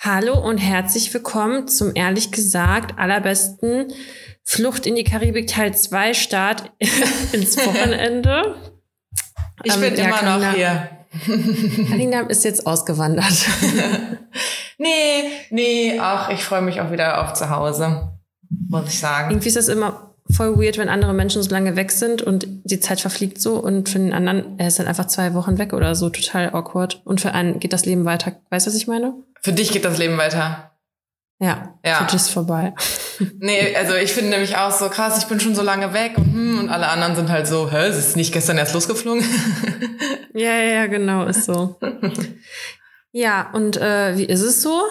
Hallo und herzlich willkommen zum ehrlich gesagt allerbesten Flucht in die Karibik Teil 2 Start ins Wochenende. Ich bin immer noch hier. Kalina ist jetzt ausgewandert. Nee, ach, ich freue mich auch wieder auf zu Hause, muss ich sagen. Irgendwie ist das immer voll weird, wenn andere Menschen so lange weg sind und die Zeit verfliegt so und für den anderen, er ist halt einfach 2 Wochen weg oder so, total awkward. Und für einen geht das Leben weiter. Weißt du, was ich meine? Für dich geht das Leben weiter. Ja. Für dich ist vorbei. Nee, also ich finde nämlich auch so krass, ich bin schon so lange weg und alle anderen sind halt so, hä, ist nicht gestern erst losgeflogen? Ja, genau, ist so. Ja, und wie ist es so?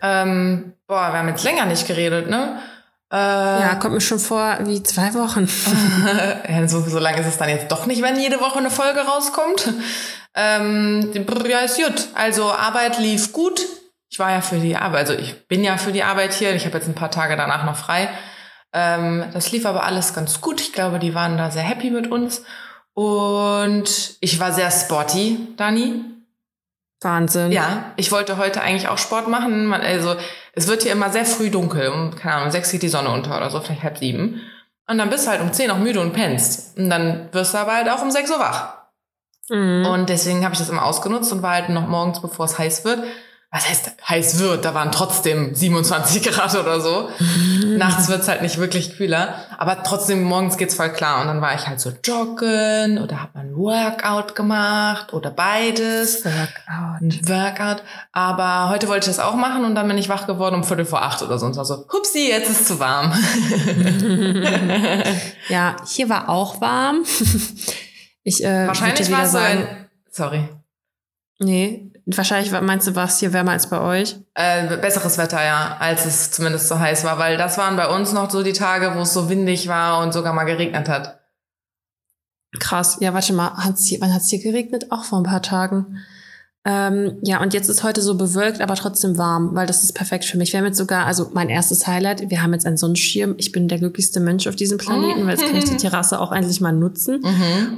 Wir haben jetzt länger nicht geredet, ne? Ja, kommt mir schon vor wie 2 Wochen. Ja, so lange ist es dann jetzt doch nicht, wenn jede Woche eine Folge rauskommt. Ja, ist gut. Also Arbeit lief gut. Ich bin ja für die Arbeit hier. Ich habe jetzt ein paar Tage danach noch frei. Das lief aber alles ganz gut. Ich glaube, die waren da sehr happy mit uns. Und ich war sehr sporty, Dani. Wahnsinn. Ja, ich wollte heute eigentlich auch Sport machen. Also es wird hier immer sehr früh dunkel. Um 6 geht die Sonne unter oder so, vielleicht 7:30. Und dann bist du halt um 10 noch müde und pennst. Und dann wirst du aber halt auch um 6 Uhr wach. Mhm. Und deswegen habe ich das immer ausgenutzt und war halt noch morgens, bevor es heiß wird. Was heißt heiß wird? Da waren trotzdem 27 Grad oder so. Mhm. Nachts wird's halt nicht wirklich kühler. Aber trotzdem, morgens geht's voll klar. Und dann war ich halt so joggen oder hab mal ein Workout gemacht oder beides. Workout. Aber heute wollte ich das auch machen und dann bin ich wach geworden um 7:45 oder so. Und war so, hupsi, jetzt ist es zu warm. Ja, hier war auch warm. Wahrscheinlich war es so Sorry. Nee, wahrscheinlich meinst du, war es hier wärmer als bei euch? Besseres Wetter, ja, als es zumindest so heiß war, weil das waren bei uns noch so die Tage, wo es so windig war und sogar mal geregnet hat. Krass, ja, warte mal, wann hat es hier geregnet? Auch vor ein paar Tagen. Ja, und jetzt ist heute so bewölkt, aber trotzdem warm, weil das ist perfekt für mich. Wir haben jetzt sogar, also mein erstes Highlight, wir haben jetzt einen Sonnenschirm. Ich bin der glücklichste Mensch auf diesem Planeten, weil jetzt kann ich die Terrasse auch endlich mal nutzen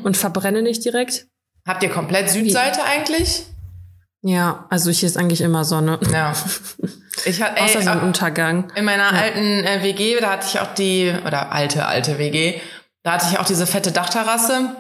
und verbrenne nicht direkt. Habt ihr komplett Südseite eigentlich? Ja, also hier ist eigentlich immer Sonne. Ja. Außer so ein Untergang. In meiner alten WG, da hatte ich auch alte WG, da hatte ich auch diese fette Dachterrasse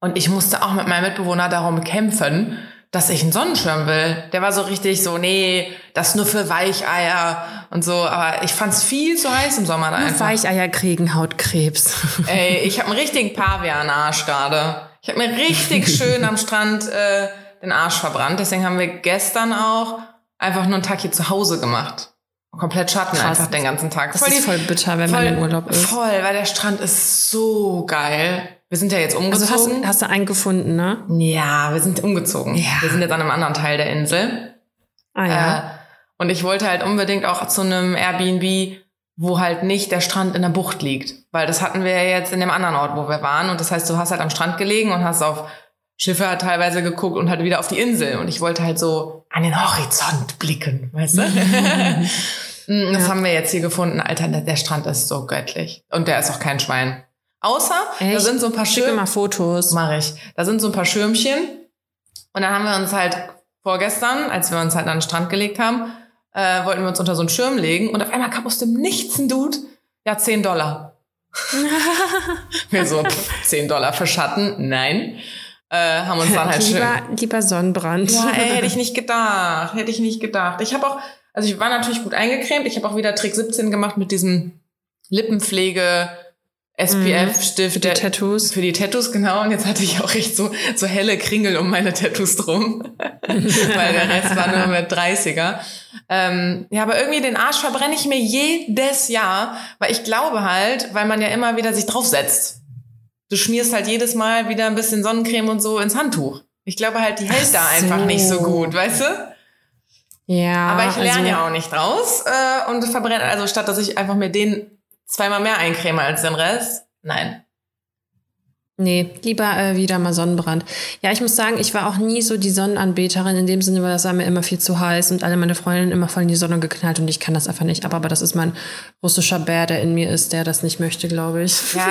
und ich musste auch mit meinem Mitbewohner darum kämpfen, dass ich einen Sonnenschirm will. Der war so richtig so, nee, das nur für Weicheier und so. Aber ich fand's viel zu heiß im Sommer da einfach. Weicheier kriegen Hautkrebs. Ey, ich habe einen richtigen Pavian-Arsch gerade. Ich habe mir richtig schön am Strand den Arsch verbrannt. Deswegen haben wir gestern auch einfach nur einen Tag hier zu Hause gemacht. Komplett Schatten einfach den ganzen Tag. Das ist voll bitter, wenn man im Urlaub ist. Voll, weil der Strand ist so geil. Wir sind ja jetzt umgezogen. Also hast du einen gefunden, ne? Ja, wir sind umgezogen. Ja. Wir sind jetzt an einem anderen Teil der Insel. Ah ja. Und ich wollte halt unbedingt auch zu einem Airbnb, wo halt nicht der Strand in der Bucht liegt. Weil das hatten wir jetzt in dem anderen Ort, wo wir waren. Und das heißt, du hast halt am Strand gelegen und hast auf Schiffe teilweise geguckt und halt wieder auf die Insel. Und ich wollte halt so an den Horizont blicken, weißt du? Das haben wir jetzt hier gefunden. Alter, der Strand ist so göttlich. Und der ist auch kein Schwein. Außer, da sind so ein paar Schirmchen. Schicke mal Fotos. Mach ich. Da sind so ein paar Schirmchen. Und dann haben wir uns halt vorgestern, als wir uns halt an den Strand gelegt haben, wollten wir uns unter so einen Schirm legen. Und auf einmal kam aus dem Nichts ein Dude, ja, $10. Wir so, $10 für Schatten? Nein. Haben uns dann halt schön... Lieber Sonnenbrand. Ja, hätte ich nicht gedacht. Ich war natürlich gut eingecremt. Ich habe auch wieder Trick 17 gemacht mit diesem Lippenpflege... SPF-Stift. Für die Tattoos. Für die Tattoos, genau. Und jetzt hatte ich auch echt so helle Kringel um meine Tattoos drum. Weil der Rest war nur mit 30er. Ja, aber irgendwie den Arsch verbrenne ich mir jedes Jahr. Weil ich glaube halt, weil man ja immer wieder sich draufsetzt. Du schmierst halt jedes Mal wieder ein bisschen Sonnencreme und so ins Handtuch. Ich glaube halt, die hält da einfach nicht so gut, weißt du? Ja. Aber ich lerne ja auch nicht draus. Und verbrenne, also statt dass ich einfach mir den... Zweimal mehr eincreme als den Rest? Nein. Nee, lieber wieder mal Sonnenbrand. Ja, ich muss sagen, ich war auch nie so die Sonnenanbeterin in dem Sinne, weil das war mir immer viel zu heiß und alle meine Freundinnen immer voll in die Sonne geknallt und ich kann das einfach nicht ab. Aber das ist mein russischer Bär, der in mir ist, der das nicht möchte, glaube ich. Ja,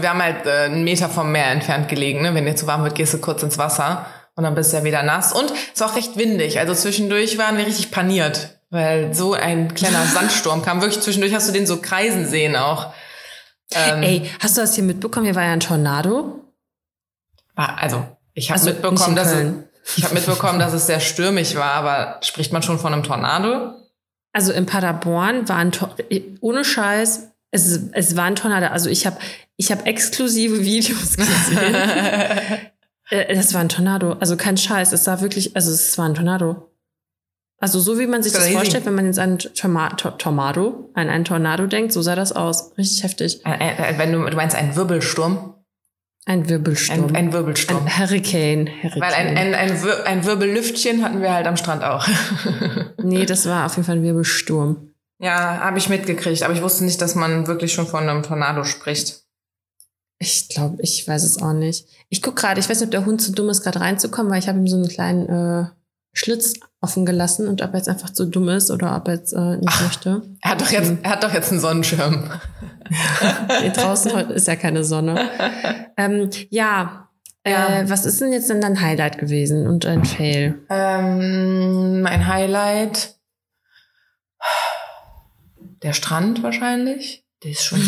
wir haben halt einen Meter vom Meer entfernt gelegen. Ne? Wenn dir zu warm wird, gehst du kurz ins Wasser und dann bist du ja wieder nass. Und es war auch recht windig. Also zwischendurch waren wir richtig paniert. weil so ein kleiner Sandsturm kam. Wirklich zwischendurch hast du den so kreisen sehen auch. Ey, hast du das hier mitbekommen? Hier war ja ein Tornado. Also, ich habe mitbekommen, dass es sehr stürmig war, aber spricht man schon von einem Tornado? Also in Paderborn war ein Tornado, ohne Scheiß, es war ein Tornado. Also ich hab exklusive Videos gesehen. Das war ein Tornado, also kein Scheiß. Es sah wirklich, also es war ein Tornado. Also so wie man sich das vorstellt, wenn man jetzt an einen Tornado denkt, so sah das aus. Richtig heftig. Wenn du meinst einen Wirbelsturm? Ein Wirbelsturm. Ein Hurricane. Weil ein Wirbellüftchen hatten wir halt am Strand auch. Nee, das war auf jeden Fall ein Wirbelsturm. Ja, habe ich mitgekriegt. Aber ich wusste nicht, dass man wirklich schon von einem Tornado spricht. Ich glaube, ich weiß es auch nicht. Ich gucke gerade, ich weiß nicht, ob der Hund zu dumm ist, gerade reinzukommen, weil ich habe ihm so einen kleinen Schlitz offen gelassen und ob er jetzt einfach zu dumm ist oder ob er jetzt nicht möchte. Er hat doch jetzt einen Sonnenschirm. Hier draußen heute ist ja keine Sonne. Was ist denn jetzt denn dein Highlight gewesen und ein Fail? Mein Highlight, der Strand wahrscheinlich. Der ist schon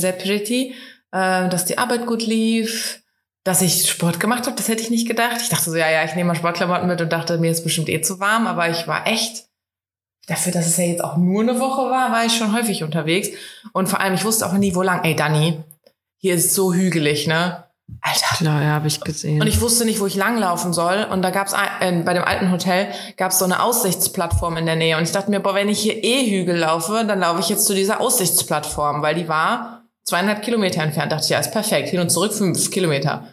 sehr pretty. Dass die Arbeit gut lief. Dass ich Sport gemacht habe, das hätte ich nicht gedacht. Ich dachte so, ja, ich nehme mal Sportklamotten mit und dachte, mir ist bestimmt zu warm. Aber ich war echt, dafür, dass es ja jetzt auch nur eine Woche war, war ich schon häufig unterwegs. Und vor allem, ich wusste auch nie, wo lang. Ey, Dani, hier ist so hügelig, ne? Alter. Klar, ja, habe ich gesehen. Und ich wusste nicht, wo ich langlaufen soll. Und da gab's bei dem alten Hotel gab's so eine Aussichtsplattform in der Nähe. Und ich dachte mir, wenn ich hier Hügel laufe, dann laufe ich jetzt zu dieser Aussichtsplattform, weil die war 2,5 Kilometer entfernt, dachte ich, ja, ist perfekt. Hin und zurück 5 Kilometer.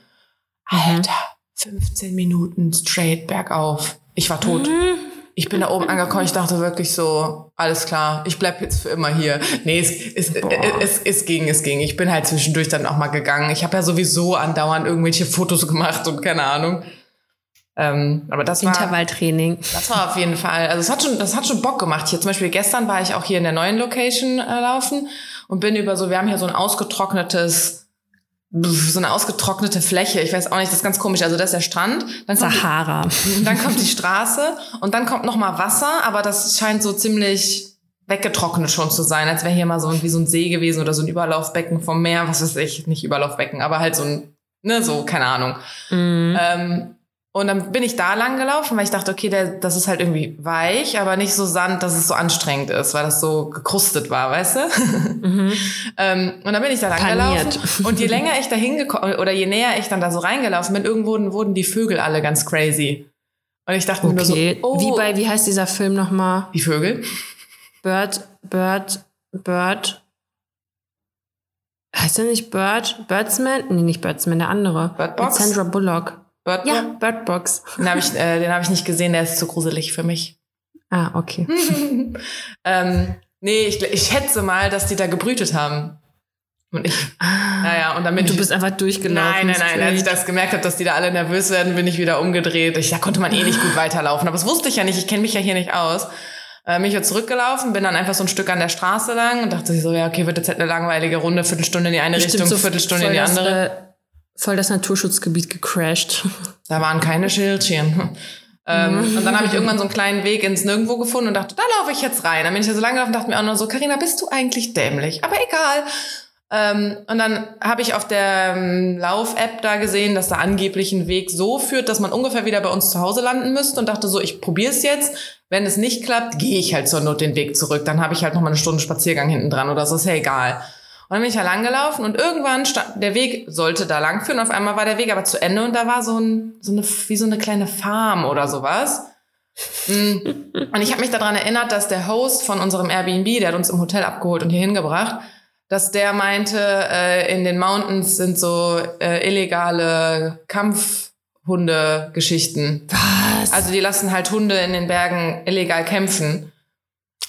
Alter, 15 Minuten straight bergauf. Ich war tot. Ich bin da oben angekommen, ich dachte wirklich so, alles klar, ich bleib jetzt für immer hier. Nee, es ging. Ich bin halt zwischendurch dann auch mal gegangen. Ich habe ja sowieso andauernd irgendwelche Fotos gemacht und keine Ahnung. Aber das war Intervalltraining. Das war auf jeden Fall, also das hat schon Bock gemacht. Hier zum Beispiel gestern war ich auch hier in der neuen Location laufen und bin wir haben hier so eine ausgetrocknete Fläche. Ich weiß auch nicht, das ist ganz komisch. Also das ist der Strand, dann kommt Sahara. Dann kommt die Straße und dann kommt nochmal Wasser, aber das scheint so ziemlich weggetrocknet schon zu sein, als wäre hier mal so ein See gewesen oder so ein Überlaufbecken vom Meer, was weiß ich, nicht Überlaufbecken, aber halt so ein, ne, so, keine Ahnung. Mhm. Und dann bin ich da lang gelaufen, weil ich dachte, okay, das ist halt irgendwie weich, aber nicht so Sand, dass es so anstrengend ist, weil das so gekrustet war, weißt du? Mhm. Und dann bin ich da lang gelaufen. Und je länger ich da hingekommen, oder je näher ich dann da so reingelaufen bin, irgendwo wurden die Vögel alle ganz crazy. Und ich dachte mir so, oh. Wie heißt dieser Film nochmal? Die Vögel? Bird. Heißt der nicht Bird? Birdsman? Nee, nicht Birdsman, der andere. Birdbox? Mit Sandra Bullock. Bird Box. Den hab ich nicht gesehen, der ist zu gruselig für mich. Ah, okay. Nee, ich schätze mal, dass die da gebrütet haben. Und ich, naja, und dann bin ich... Du bist einfach durchgelaufen. Nein, als ich das gemerkt habe, dass die da alle nervös werden, bin ich wieder umgedreht. Da konnte man eh nicht gut weiterlaufen, aber das wusste ich ja nicht, ich kenne mich ja hier nicht aus. Bin ich wieder zurückgelaufen, bin dann einfach so ein Stück an der Straße lang und dachte so, ja, okay, wird jetzt halt eine langweilige Runde, Viertelstunde in die eine Richtung, so Viertelstunde in die andere. Voll das Naturschutzgebiet gecrashed. Da waren keine Schildchen. Und dann habe ich irgendwann so einen kleinen Weg ins Nirgendwo gefunden und dachte, da laufe ich jetzt rein. Dann bin ich da so lang gelaufen und dachte mir auch nur so, Karina, bist du eigentlich dämlich? Aber egal. Und dann habe ich auf der Lauf-App da gesehen, dass da angeblich ein Weg so führt, dass man ungefähr wieder bei uns zu Hause landen müsste und dachte so, ich probiere es jetzt. Wenn es nicht klappt, gehe ich halt zur Not den Weg zurück. Dann habe ich halt nochmal eine Stunde Spaziergang hinten dran oder so, ist ja egal. Und dann bin ich da lang gelaufen und irgendwann der Weg sollte da lang führen. Auf einmal war der Weg aber zu Ende und da war so eine kleine Farm oder sowas. Und ich habe mich daran erinnert, dass der Host von unserem Airbnb, der hat uns im Hotel abgeholt und hier hingebracht, dass der meinte, in den Mountains sind so illegale Kampfhunde-Geschichten. Was? Also die lassen halt Hunde in den Bergen illegal kämpfen.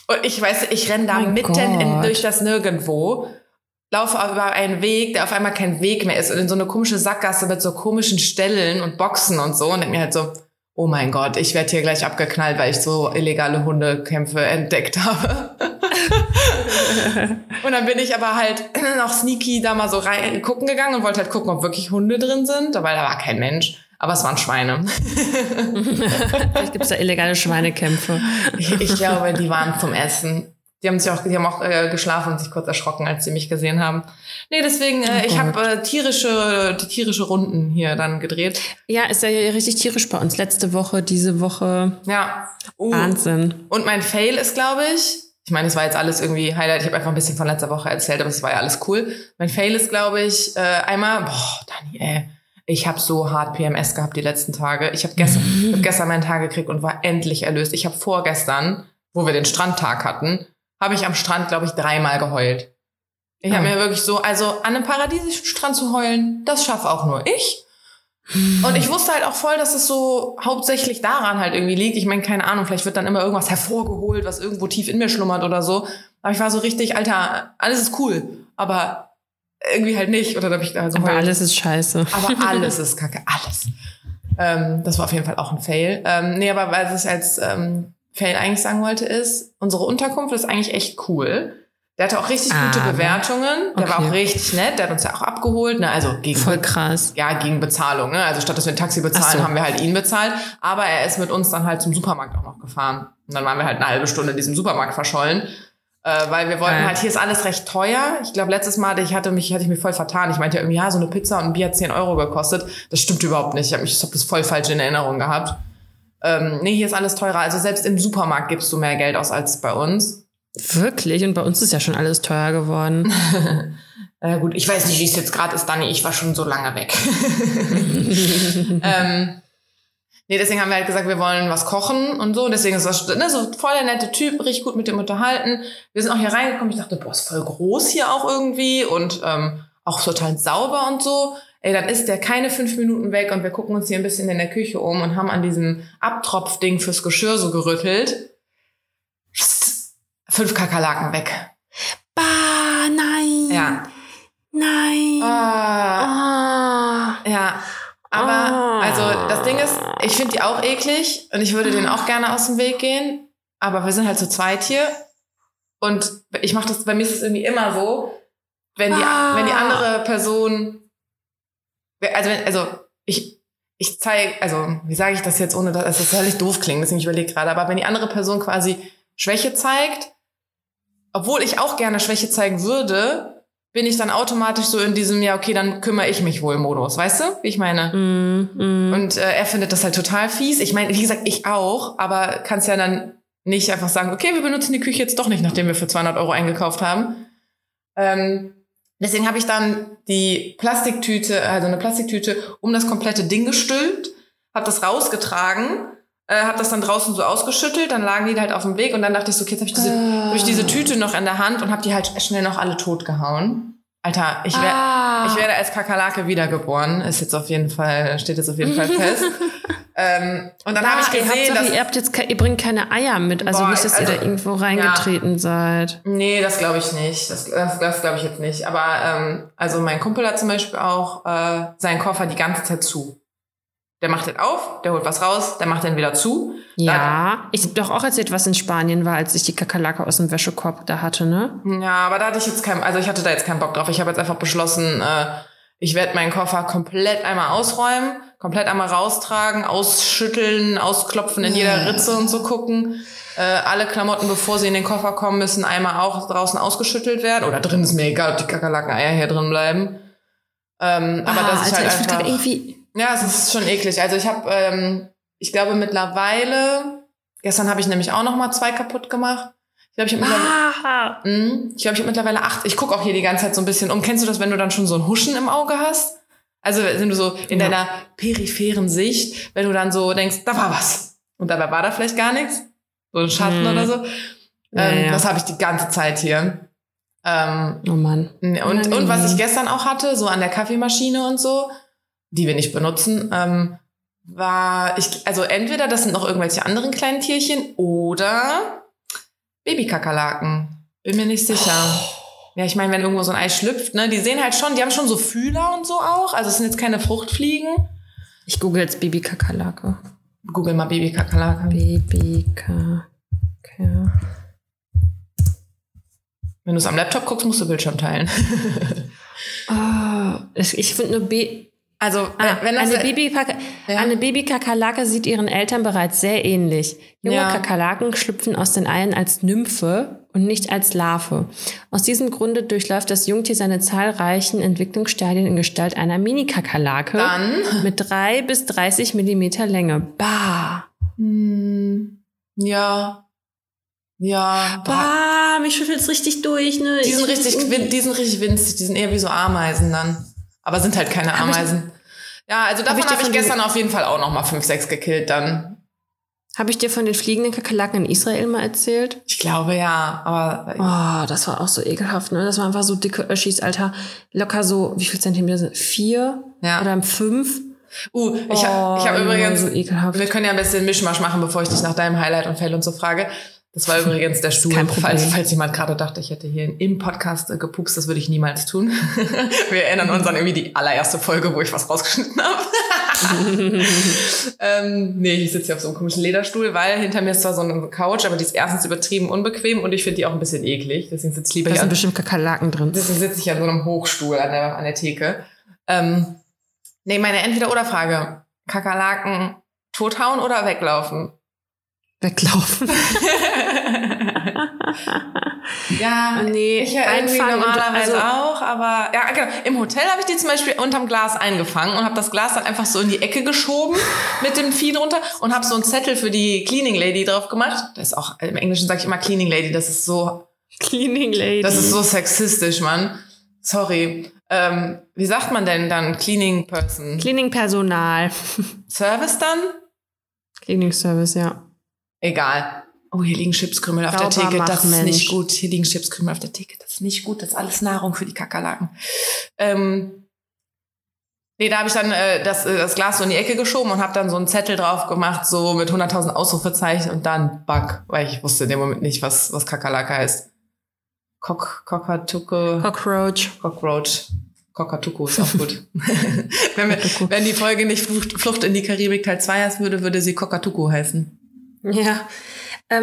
Und ich weiß, ich renne da durch das Nirgendwo. Laufe über einen Weg, der auf einmal kein Weg mehr ist und in so eine komische Sackgasse mit so komischen Stellen und Boxen und so und denke mir halt so, oh mein Gott, ich werde hier gleich abgeknallt, weil ich so illegale Hundekämpfe entdeckt habe. Und dann bin ich aber halt noch sneaky da mal so gucken gegangen und wollte halt gucken, ob wirklich Hunde drin sind, aber da war kein Mensch. Aber es waren Schweine. Vielleicht gibt es da illegale Schweinekämpfe. Ich glaube, die waren zum Essen. Die haben auch geschlafen und sich kurz erschrocken, als sie mich gesehen haben. Nee, deswegen, ich habe tierische Runden hier dann gedreht. Ja, ist ja richtig tierisch bei uns. Letzte Woche, diese Woche. Ja. Wahnsinn. Und mein Fail ist, glaube ich, ich meine, es war jetzt alles irgendwie Highlight. Ich habe einfach ein bisschen von letzter Woche erzählt, aber es war ja alles cool. Mein Fail ist, glaube ich, einmal, Dani, ey, ich habe so hart PMS gehabt die letzten Tage. Ich habe gestern meinen Tag gekriegt und war endlich erlöst. Ich habe vorgestern, wo wir den Strandtag hatten, habe ich am Strand, glaube ich, 3-mal geheult. Ich habe mir wirklich so, also an einem paradiesischen Strand zu heulen, das schaffe auch nur ich. Und ich wusste halt auch voll, dass es so hauptsächlich daran halt irgendwie liegt. Ich meine, keine Ahnung, vielleicht wird dann immer irgendwas hervorgeholt, was irgendwo tief in mir schlummert oder so. Aber ich war so richtig, Alter, alles ist cool, aber irgendwie halt nicht. Oder da habe ich da so. Aber alles ist scheiße. Aber alles ist kacke, alles. Das war auf jeden Fall auch ein Fail. Nee, aber weil es als Fail eigentlich sagen wollte, ist, unsere Unterkunft ist eigentlich echt cool. Der hatte auch richtig gute Bewertungen. Der war auch richtig nett. Der hat uns ja auch abgeholt. Ne? Also gegen, voll krass. Ja, gegen Bezahlung. Ne? Also statt dass wir ein Taxi bezahlen, haben wir halt ihn bezahlt. Aber er ist mit uns dann halt zum Supermarkt auch noch gefahren. Und dann waren wir halt eine halbe Stunde in diesem Supermarkt verschollen. Weil wir wollten halt, hier ist alles recht teuer. Ich glaube, letztes Mal hatte ich mich voll vertan. Ich meinte ja irgendwie, ja, so eine Pizza und ein Bier hat 10 € gekostet. Das stimmt überhaupt nicht. Ich habe das voll falsch in Erinnerung gehabt. Nee, hier ist alles teurer. Also selbst im Supermarkt gibst du mehr Geld aus als bei uns. Wirklich? Und bei uns ist ja schon alles teuer geworden. Gut, ich weiß nicht, wie es jetzt gerade ist, Dani. Ich war schon so lange weg. Nee, deswegen haben wir halt gesagt, wir wollen was kochen und so. Deswegen ist das so voll der nette Typ, richtig gut mit dem unterhalten. Wir sind auch hier reingekommen. Ich dachte, boah, ist voll groß hier auch irgendwie und auch total sauber und so. Ey, dann ist der keine 5 Minuten weg und wir gucken uns hier ein bisschen in der Küche um und haben an diesem Abtropfding fürs Geschirr so gerüttelt. 5 Kakerlaken weg. Bah, nein. Ja. Nein. Ja. Aber, also, das Ding ist, ich finde die auch eklig und ich würde denen auch gerne aus dem Weg gehen. Aber wir sind halt zu zweit hier. Und ich mache das, bei mir ist es irgendwie immer so, wenn die andere Person, ich zeige, also, wie sage ich das jetzt, ohne dass es das völlig doof klingt, deswegen überlege gerade, aber wenn die andere Person quasi Schwäche zeigt, obwohl ich auch gerne Schwäche zeigen würde, bin ich dann automatisch so in diesem, ja, okay, dann kümmere ich mich wohl Modus, weißt du, wie ich meine? Und er findet das halt total fies. Ich meine, wie gesagt, ich auch, aber kannst ja dann nicht einfach sagen, okay, wir benutzen die Küche jetzt doch nicht, nachdem wir für 200 € eingekauft haben. Deswegen habe ich dann eine Plastiktüte um das komplette Ding gestülpt, habe das rausgetragen, hab das dann draußen so ausgeschüttelt, dann lagen die halt auf dem Weg und dann dachte ich so, okay, jetzt habe ich diese Tüte noch in der Hand und habe die halt schnell noch alle totgehauen. Alter, ich werde als Kakerlake wiedergeboren. Steht jetzt auf jeden Fall fest. Und dann habe ich gesehen, dass ihr bringt keine Eier mit, also nicht, dass ihr da irgendwo reingetreten seid. Nee, das glaube ich nicht. Das glaube ich jetzt nicht. Aber also mein Kumpel hat zum Beispiel auch seinen Koffer die ganze Zeit zu. Der macht den auf, der holt was raus, der macht den wieder zu. Ja, ich habe doch auch erzählt, was in Spanien war, als ich die Kakerlake aus dem Wäschekorb da hatte, ne? Ja, aber da hatte ich jetzt keinen Bock drauf. Ich habe jetzt einfach beschlossen, ich werde meinen Koffer komplett einmal ausräumen, komplett einmal raustragen, ausschütteln, ausklopfen, in jeder Ritze und so gucken. Alle Klamotten, bevor sie in den Koffer kommen, müssen einmal auch draußen ausgeschüttelt werden. Oder drin ist mir egal, ob die Kakerlaken-Eier hier drin bleiben. Aber das ist also halt einfach... Ja, es ist schon eklig. Also ich habe, ich glaube mittlerweile, gestern habe ich nämlich auch noch mal 2 kaputt gemacht. Ich glaube, ich habe mittlerweile 8. Ich gucke auch hier die ganze Zeit so ein bisschen um. Kennst du das, wenn du dann schon so ein Huschen im Auge hast? Also wenn du so in deiner peripheren Sicht, wenn du dann so denkst, da war was. Und dabei war da vielleicht gar nichts. So ein Schatten oder so. Das habe ich die ganze Zeit hier. Oh Mann. Und was ich gestern auch hatte, so an der Kaffeemaschine und so, die wir nicht benutzen, entweder das sind noch irgendwelche anderen kleinen Tierchen oder Babykakerlaken. Bin mir nicht sicher. Ja, ich meine, wenn irgendwo so ein Ei schlüpft, ne, die sehen halt schon, die haben schon so Fühler und so auch, also es sind jetzt keine Fruchtfliegen. Ich google jetzt Babykakerlake. Google mal Babykakerlake. Wenn du es am Laptop guckst, musst du Bildschirm teilen. Ich finde nur Also, wenn das eine Babykakerlake sieht ihren Eltern bereits sehr ähnlich. Junge Kakerlaken schlüpfen aus den Eiern als Nymphe und nicht als Larve. Aus diesem Grunde durchläuft das Jungtier seine zahlreichen Entwicklungsstadien in Gestalt einer Mini-Kakerlake mit 3 bis 30 Millimeter Länge. Bah! Ja. Bah, mich schüttelt's richtig durch, ne? Die sind richtig winzig, die sind eher wie so Ameisen dann. Aber sind halt keine Ameisen. Also davon habe ich gestern auf jeden Fall auch nochmal 5-6 gekillt dann. Habe ich dir von den fliegenden Kakerlaken in Israel mal erzählt? Ich glaube ja, aber... Oh, das war auch so ekelhaft, ne? Das war einfach so dicke Öschis, Alter. Locker so, wie viel Zentimeter sind? 4 oder 5? Ich habe übrigens... So ekelhaft. Wir können ja ein bisschen Mischmasch machen, bevor ich dich nach deinem Highlight und Fail und so frage. Das war übrigens der Stuhl, falls jemand gerade dachte, ich hätte hier im Podcast gepupst, das würde ich niemals tun. Wir erinnern uns an irgendwie die allererste Folge, wo ich was rausgeschnitten habe. Ich sitze hier auf so einem komischen Lederstuhl, weil hinter mir ist zwar so eine Couch, aber die ist erstens übertrieben unbequem und ich finde die auch ein bisschen eklig. Deswegen sitze ich lieber hier. Da sind bestimmt Kakerlaken drin. Deswegen sitze ich an so einem Hochstuhl an der Theke. Meine Entweder-oder-Frage. Kakerlaken tothauen oder weglaufen? Weglaufen. Ich einfangen normalerweise auch, aber ja, genau. Im Hotel habe ich die zum Beispiel unterm Glas eingefangen und habe das Glas dann einfach so in die Ecke geschoben mit dem Vieh drunter und habe so einen Zettel für die Cleaning Lady drauf gemacht. Das ist auch, im Englischen sage ich immer Cleaning Lady, das ist so... Cleaning Lady. Das ist so sexistisch, Mann. Sorry. Wie sagt man denn dann Cleaning Person? Cleaning Personal. Service dann? Cleaning Service, ja. Egal. Oh, hier liegen Chipskrümel auf der Theke. Das ist nicht gut. Hier liegen Chipskrümel auf der Theke. Das ist nicht gut. Das ist alles Nahrung für die Kakerlaken. Da habe ich dann das Glas so in die Ecke geschoben und habe dann so einen Zettel drauf gemacht, so mit 100.000 Ausrufezeichen und dann Bug, weil ich wusste in dem Moment nicht, was Kakerlake heißt. Kokatuke. Cockroach. Kokatuko ist auch gut. wenn die Folge nicht Flucht in die Karibik Teil 2 heißen würde sie Kokatuko heißen. Ja,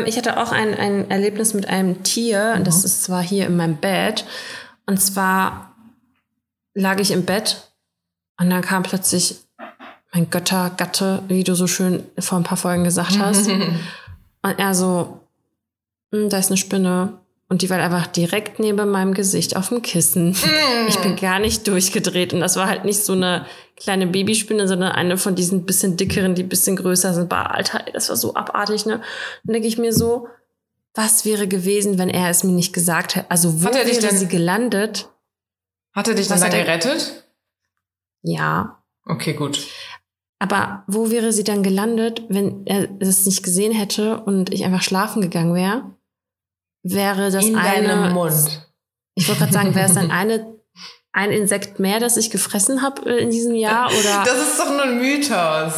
ich hatte auch ein Erlebnis mit einem Tier, das ist zwar hier in meinem Bett, und zwar lag ich im Bett und dann kam plötzlich mein Göttergatte, wie du so schön vor ein paar Folgen gesagt hast, und er so, da ist eine Spinne. Und die war einfach direkt neben meinem Gesicht auf dem Kissen. Ich bin gar nicht durchgedreht. Und das war halt nicht so eine kleine Babyspinne, sondern eine von diesen bisschen dickeren, die ein bisschen größer sind. Bah, Alter, das war so abartig, ne? Dann denke ich mir so, was wäre gewesen, wenn er es mir nicht gesagt hätte? Also wo wäre sie gelandet? Hat er dich dann gerettet? Ja. Okay, gut. Aber wo wäre sie dann gelandet, wenn er es nicht gesehen hätte und ich einfach schlafen gegangen wäre? Wäre das in deinem Mund. Ich wollte gerade sagen, wäre es dann ein Insekt mehr, das ich gefressen habe in diesem Jahr? Oder? Das ist doch nur ein Mythos.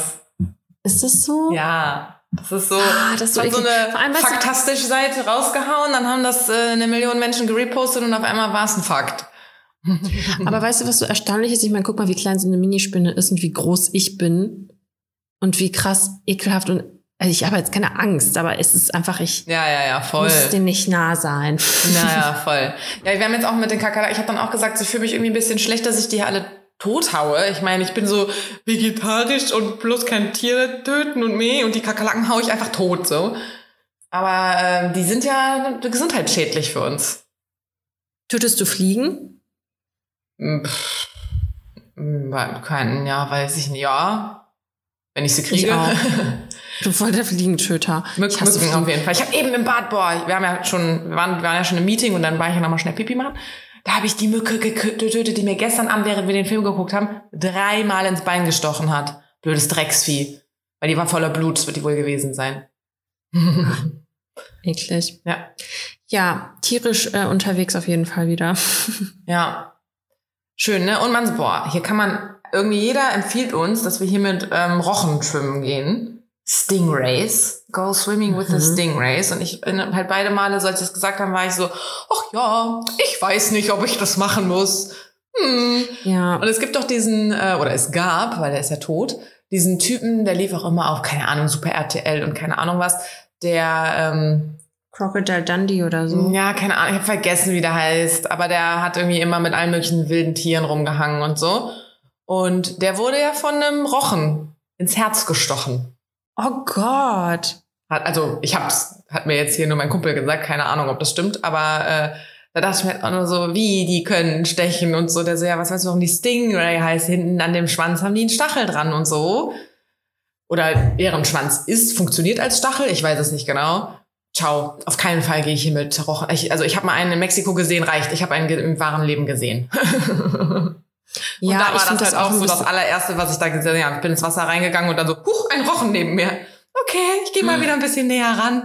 Ist das so? Ja, das ist so. Das hat so eine faktastische Seite rausgehauen, dann haben das 1 Million Menschen gerepostet und auf einmal war es ein Fakt. Aber weißt du, was so erstaunlich ist? Ich meine, guck mal, wie klein so eine Minispinne ist und wie groß ich bin und wie krass ekelhaft und... Also ich habe jetzt keine Angst, aber es ist einfach, ich muss dem nicht nah sein. Voll. Ja, wir haben jetzt auch mit den Kakerlaken, ich habe dann auch gesagt, ich fühle mich irgendwie ein bisschen schlecht, dass ich die alle tot haue. Ich meine, ich bin so vegetarisch und bloß kein Tier töten und meh und die Kakerlaken haue ich einfach tot, so. Aber die sind ja gesundheitsschädlich für uns. Tötest du Fliegen? Weiß ich nicht. Ja, wenn ich sie kriege. Ich auch. Du voll der Fliegentöter. Mücken auf jeden Fall. Ich habe eben im Bad, wir waren ja schon im Meeting und dann war ich ja nochmal schnell Pipi machen. Da habe ich die Mücke getötet, die mir gestern Abend, während wir den Film geguckt haben, 3-mal ins Bein gestochen hat. Blödes Drecksvieh. Weil die war voller Blut, das wird die wohl gewesen sein. Eklig. Ja. Ja, tierisch unterwegs auf jeden Fall wieder. Ja. Schön, ne? Und man, hier kann man, irgendwie jeder empfiehlt uns, dass wir hier mit Rochen schwimmen gehen. Stingrays, go swimming with the Stingrays. Und ich halt beide Male, so als ich das gesagt habe, war ich so, ach ja, ich weiß nicht, ob ich das machen muss. Ja. Und es gibt doch diesen, oder es gab, weil der ist ja tot, diesen Typen, der lief auch immer auf, keine Ahnung, Super RTL und keine Ahnung was, der Crocodile Dundee oder so. Ja, keine Ahnung, ich habe vergessen, wie der heißt, aber der hat irgendwie immer mit allen möglichen wilden Tieren rumgehangen und so. Und der wurde ja von einem Rochen ins Herz gestochen. Oh Gott. Hat mir jetzt hier nur mein Kumpel gesagt, keine Ahnung, ob das stimmt, aber da dachte ich mir halt auch nur so, wie, die können stechen und so. Der so, ja, was weißt du, warum die stingen? Oder die heißt, hinten an dem Schwanz haben die einen Stachel dran und so. Oder deren Schwanz funktioniert als Stachel, ich weiß es nicht genau. Ciao, auf keinen Fall gehe ich hier mit Rochen. Ich habe mal einen in Mexiko gesehen, reicht. Ich habe einen im wahren Leben gesehen. Und ja, da war ich das halt auch so das allererste, was ich da gesehen habe. Ich bin ins Wasser reingegangen und dann so, huch, ein Rochen neben mir. Okay, ich gehe mal wieder ein bisschen näher ran.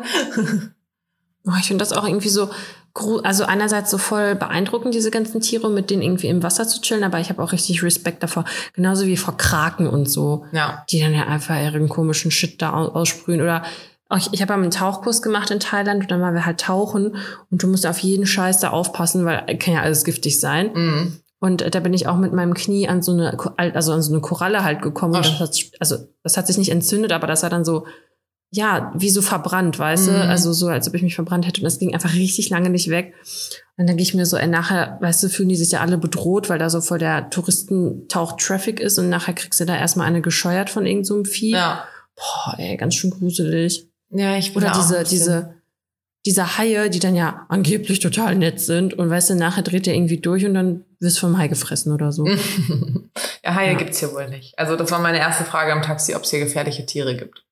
Oh, ich finde das auch irgendwie so, also einerseits so voll beeindruckend, diese ganzen Tiere, mit denen irgendwie im Wasser zu chillen, aber ich habe auch richtig Respekt davor. Genauso wie vor Kraken und so, ja, die dann ja einfach ihren komischen Shit da aussprühen. Oder auch, ich habe einen Tauchkurs gemacht in Thailand und dann waren wir halt tauchen und du musst auf jeden Scheiß da aufpassen, weil kann ja alles giftig sein. Mhm. Und da bin ich auch mit meinem Knie an so eine Koralle halt gekommen. Und das hat sich nicht entzündet, aber das war dann so, ja, wie so verbrannt, weißt du? Also so, als ob ich mich verbrannt hätte. Und das ging einfach richtig lange nicht weg. Und dann ging ich mir so, nachher, weißt du, fühlen die sich ja alle bedroht, weil da so voll der Touristentauch-Traffic ist. Und nachher kriegst du da erstmal eine gescheuert von irgend so einem Vieh. Ja. Boah, ey, ganz schön gruselig. Ja, ich bin diese Haie, die dann ja angeblich total nett sind und weißt du, nachher dreht der irgendwie durch und dann wirst du vom Hai gefressen oder so. Ja, Haie gibt's hier wohl nicht. Also das war meine erste Frage am Taxi, ob es hier gefährliche Tiere gibt.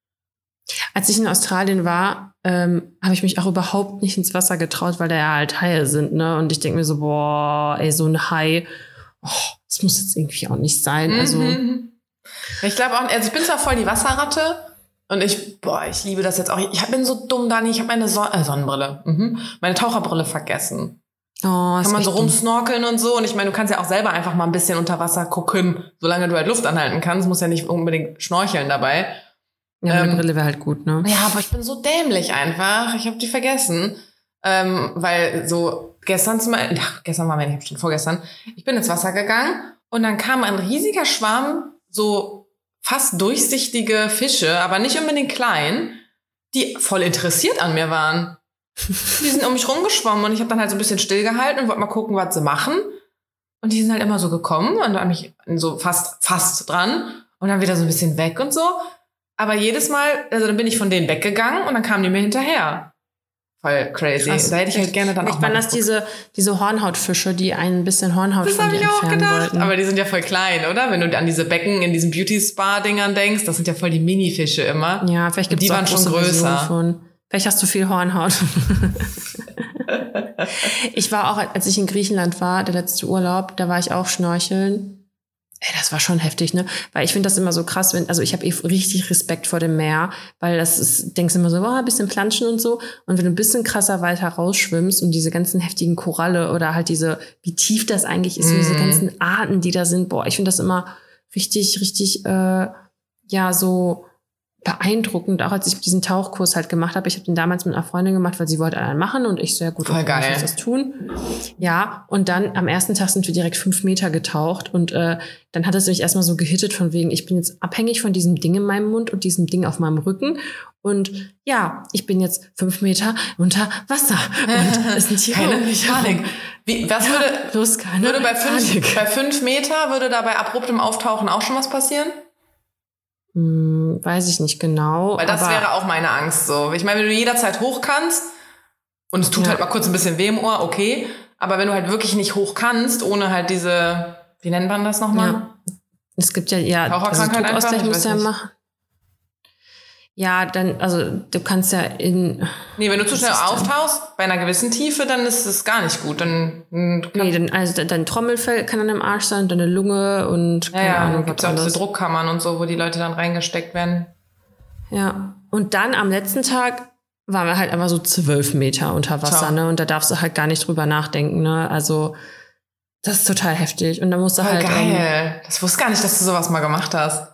Als ich in Australien war, habe ich mich auch überhaupt nicht ins Wasser getraut, weil da ja halt Haie sind, ne? Und ich denke mir so, boah, ey, so ein Hai, das muss jetzt irgendwie auch nicht sein. Also ich glaube auch, also ich bin zwar voll die Wasserratte. Und ich liebe das jetzt auch. Ich bin so dumm, Dani. Ich habe meine Sonnenbrille, meine Taucherbrille vergessen. Oh, kann man so rumsnorkeln und so. Und ich meine, du kannst ja auch selber einfach mal ein bisschen unter Wasser gucken, solange du halt Luft anhalten kannst. Musst ja nicht unbedingt schnorcheln dabei. Ja, meine Brille wäre halt gut, ne? Ja, aber ich bin so dämlich einfach. Ich habe die vergessen. Weil so gestern waren wir nicht, schon vorgestern. Ich bin ins Wasser gegangen und dann kam ein riesiger Schwarm, so fast durchsichtige Fische, aber nicht unbedingt klein, die voll interessiert an mir waren. Die sind um mich rumgeschwommen und ich habe dann halt so ein bisschen stillgehalten und wollte mal gucken, was sie machen. Und die sind halt immer so gekommen und an mich so fast dran und dann wieder so ein bisschen weg und so. Aber jedes Mal, also dann bin ich von denen weggegangen und dann kamen die mir hinterher. Voll crazy. Also, da hätte ich halt gerne dann auch mal geguckt. Diese Hornhautfische, die ein bisschen Hornhaut von dir entfernen wollten. Das habe ich auch gedacht. Aber die sind ja voll klein, oder? Wenn du an diese Becken in diesen Beauty-Spa-Dingern denkst, das sind ja voll die Mini-Fische immer. Ja, vielleicht gibt es auch große Versionen von. Vielleicht hast du viel Hornhaut. Ich war auch, als ich in Griechenland war, der letzte Urlaub, da war ich auch schnorcheln. Ey, das war schon heftig, ne? Weil ich finde das immer so krass, also ich habe richtig Respekt vor dem Meer, weil denkst immer so, ein bisschen planschen und so. Und wenn du ein bisschen krasser weiter rausschwimmst und diese ganzen heftigen Koralle oder halt wie tief das eigentlich ist, und diese ganzen Arten, die da sind, ich finde das immer richtig, richtig, ja, so beeindruckend. Auch als ich diesen Tauchkurs halt gemacht habe, ich habe den damals mit einer Freundin gemacht, weil sie wollte einen machen und ich so, ja gut, okay, ich muss das tun. Ja, und dann am ersten Tag sind wir direkt 5 Meter getaucht und dann hat es mich erstmal so gehittet von wegen, ich bin jetzt abhängig von diesem Ding in meinem Mund und diesem Ding auf meinem Rücken und ja, ich bin jetzt 5 Meter unter Wasser und es sind hier keine Mechanik. Bei 5 Meter würde da bei abruptem Auftauchen auch schon was passieren? Weiß ich nicht genau. Weil das wäre auch meine Angst so. Ich meine, wenn du jederzeit hoch kannst und es tut halt mal kurz ein bisschen weh im Ohr, okay. Aber wenn du halt wirklich nicht hoch kannst, ohne halt diese, wie nennt man das nochmal? Ja. Es gibt ja Taucherkrankheit also einfach. Musst ja machen. Ja, dann, also du kannst ja wenn du zu schnell auftauchst, bei einer gewissen Tiefe, dann ist es gar nicht gut. Dein Trommelfell kann an einem Arsch sein, deine Lunge und keine Ahnung. Ja, gibt es auch diese Druckkammern und so, wo die Leute dann reingesteckt werden. Ja, und dann am letzten Tag waren wir halt einfach so 12 Meter unter Wasser, ne? Und da darfst du halt gar nicht drüber nachdenken, ne? Also das ist total heftig. Und dann musst du voll halt... geil, das wusste gar nicht, dass du sowas mal gemacht hast.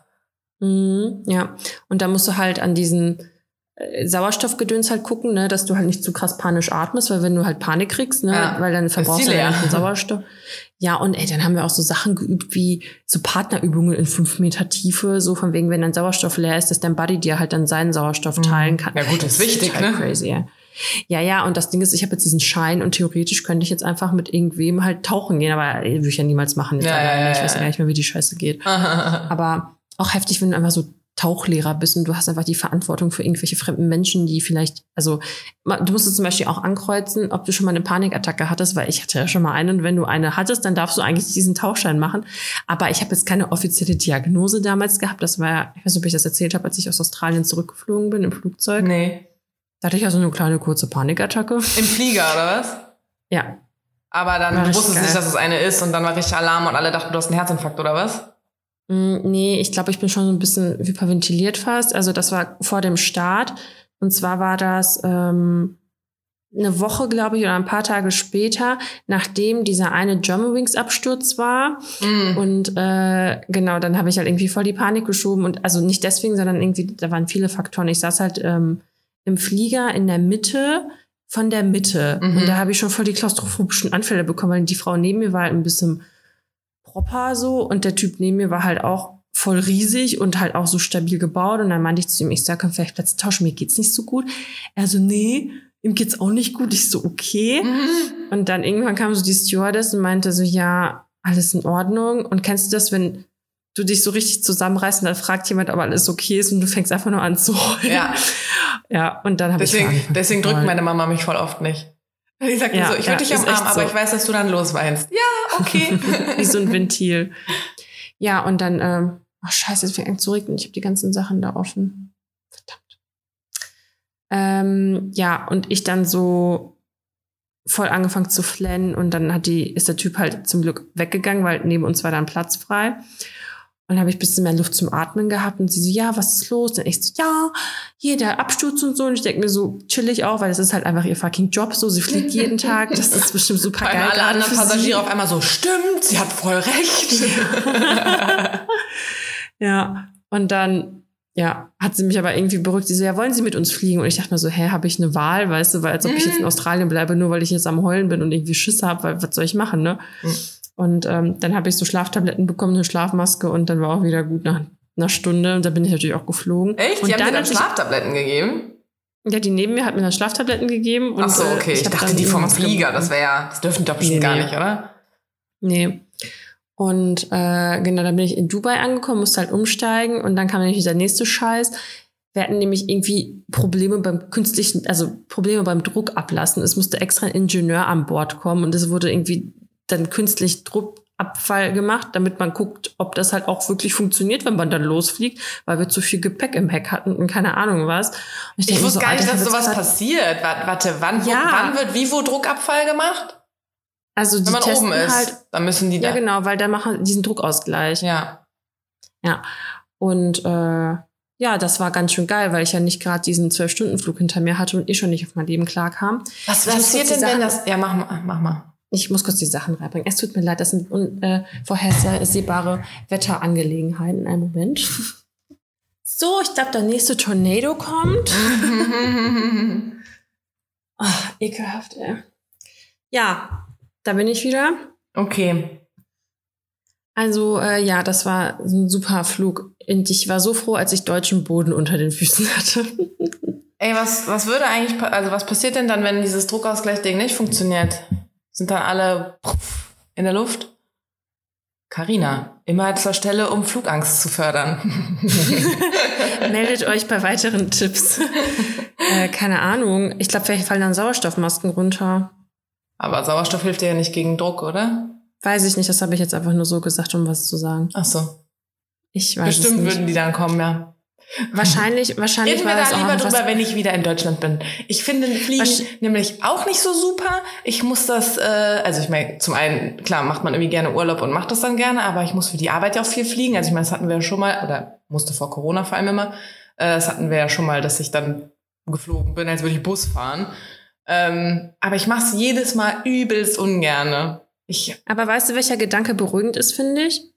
Ja, und da musst du halt an diesen Sauerstoffgedöns halt gucken, ne, dass du halt nicht zu krass panisch atmest, weil wenn du halt Panik kriegst, ne, weil dann verbrauchst du ja den Sauerstoff. Ja, und dann haben wir auch so Sachen geübt wie so Partnerübungen in 5 Meter Tiefe, so von wegen, wenn dein Sauerstoff leer ist, dass dein Buddy dir halt dann seinen Sauerstoff teilen kann. Ja gut, das ist wichtig, ne? Crazy, ja. Ja, und das Ding ist, ich habe jetzt diesen Schein und theoretisch könnte ich jetzt einfach mit irgendwem halt tauchen gehen, aber würde ich ja niemals machen. Ich weiß ja gar nicht mehr, wie die Scheiße geht. Aber auch heftig, wenn du einfach so Tauchlehrer bist und du hast einfach die Verantwortung für irgendwelche fremden Menschen, die vielleicht, also du musstest zum Beispiel auch ankreuzen, ob du schon mal eine Panikattacke hattest, weil ich hatte ja schon mal eine und wenn du eine hattest, dann darfst du eigentlich diesen Tauchschein machen. Aber ich habe jetzt keine offizielle Diagnose damals gehabt. Das war, ich weiß nicht, ob ich das erzählt habe, als ich aus Australien zurückgeflogen bin im Flugzeug. Nee. Da hatte ich also eine kleine kurze Panikattacke. Im Flieger, oder was? Ja. Aber dann du wusstest nicht, dass es eine ist und dann war richtig Alarm und alle dachten, du hast einen Herzinfarkt, oder was? Nee, ich glaube, ich bin schon so ein bisschen hyperventiliert fast. Also das war vor dem Start. Und zwar war das eine Woche, glaube ich, oder ein paar Tage später, nachdem dieser eine Germanwings-Absturz war. Mm. Und genau, dann habe ich halt irgendwie voll die Panik geschoben. Und also nicht deswegen, sondern irgendwie, da waren viele Faktoren. Ich saß halt im Flieger in der Mitte von der Mitte. Mhm. Und da habe ich schon voll die klaustrophobischen Anfälle bekommen, weil die Frau neben mir war halt ein bisschen so und der Typ neben mir war halt auch voll riesig und halt auch so stabil gebaut und dann meinte ich zu ihm, ich sag, können wir vielleicht Plätze tauschen, mir geht's nicht so gut. Er so, nee, ihm geht's auch nicht gut. Ich so, okay. Mhm. Und dann irgendwann kam so die Stewardess und meinte so, ja, alles in Ordnung. Und kennst du das, wenn du dich so richtig zusammenreißt und dann fragt jemand, ob alles okay ist und du fängst einfach nur an zu heulen. Ja, und dann habe ich deswegen drückt meine Mama mich voll oft nicht. Ich sagte so, ich würde dich am Arm, aber ich weiß, dass du dann losweinst. Ja, okay. Wie so ein Ventil. Ja, und dann, scheiße, es fängt an zu regnen. Ich habe die ganzen Sachen da offen. Verdammt. Ja, und ich dann so voll angefangen zu flennen. Und dann ist der Typ halt zum Glück weggegangen, weil neben uns war dann Platz frei. Und dann habe ich ein bisschen mehr Luft zum Atmen gehabt. Und sie so, ja, was ist los? Und ich so, ja, hier der Absturz und so. Und ich denke mir so, chillig auch, weil das ist halt einfach ihr fucking Job. So, sie fliegt jeden Tag. Das ist bestimmt super geil. Weil alle anderen Passagiere auf einmal so, stimmt, sie hat voll recht. Ja, und dann hat sie mich aber irgendwie beruhigt. Sie so, ja, wollen Sie mit uns fliegen? Und ich dachte mir so, hä, habe ich eine Wahl? Weißt du, weil als ob ich jetzt in Australien bleibe, nur weil ich jetzt am Heulen bin und irgendwie Schiss habe. Weil was soll ich machen, ne? Und dann habe ich so Schlaftabletten bekommen, eine Schlafmaske und dann war auch wieder gut nach einer Stunde. Und da bin ich natürlich auch geflogen. Echt? Die haben dir dann Schlaftabletten gegeben? Ja, die neben mir hat mir dann Schlaftabletten gegeben. Und, ach so, okay. Ich dachte, die vom Flieger, das dürfen die doch bestimmt gar nicht, oder? Nee. Und genau, dann bin ich in Dubai angekommen, musste halt umsteigen und dann kam nämlich der nächste Scheiß. Wir hatten nämlich irgendwie Probleme beim Probleme beim Druck ablassen. Es musste extra ein Ingenieur an Bord kommen und es wurde irgendwie dann künstlich Druckabfall gemacht, damit man guckt, ob das halt auch wirklich funktioniert, wenn man dann losfliegt, weil wir zu viel Gepäck im Heck hatten und keine Ahnung was. Und ich wusste gar nicht, dass sowas passiert. Warte, wann wird Druckabfall gemacht? Also wenn man oben ist, dann müssen die da. Ja, genau, weil da machen diesen Druckausgleich. Ja. Und ja, das war ganz schön geil, weil ich ja nicht gerade diesen 12-Stunden-Flug hinter mir hatte und schon nicht auf mein Leben klarkam. Was passiert denn, wenn das... Ja, mach mal. Ich muss kurz die Sachen reinbringen. Es tut mir leid, das sind vorhersehbare Wetterangelegenheiten. Einen Moment. So, ich glaube, der nächste Tornado kommt. Ach, ekelhaft, ey. Ja, da bin ich wieder. Okay. Also, das war ein super Flug. Und ich war so froh, als ich deutschen Boden unter den Füßen hatte. Ey, was würde eigentlich... Also, was passiert denn dann, wenn dieses Druckausgleichding nicht funktioniert? Sind dann alle in der Luft? Karina, immer zur Stelle, um Flugangst zu fördern. Meldet euch bei weiteren Tipps. Keine Ahnung. Ich glaube, vielleicht fallen dann Sauerstoffmasken runter. Aber Sauerstoff hilft dir ja nicht gegen Druck, oder? Weiß ich nicht. Das habe ich jetzt einfach nur so gesagt, um was zu sagen. Ach so. Ich weiß bestimmt es nicht. Würden die dann kommen, ja. Wahrscheinlich. Reden wir da lieber drüber, wenn ich wieder in Deutschland bin. Ich finde Fliegen nämlich auch nicht so super. Ich muss das, also ich meine, zum einen, klar, macht man irgendwie gerne Urlaub und macht das dann gerne, aber ich muss für die Arbeit ja auch viel fliegen. Also ich meine, das hatten wir ja schon mal, oder musste vor Corona vor allem immer, das hatten wir ja schon mal, dass ich dann geflogen bin, als würde ich Bus fahren. Aber ich mache es jedes Mal übelst ungerne. Aber weißt du, welcher Gedanke beruhigend ist, finde ich?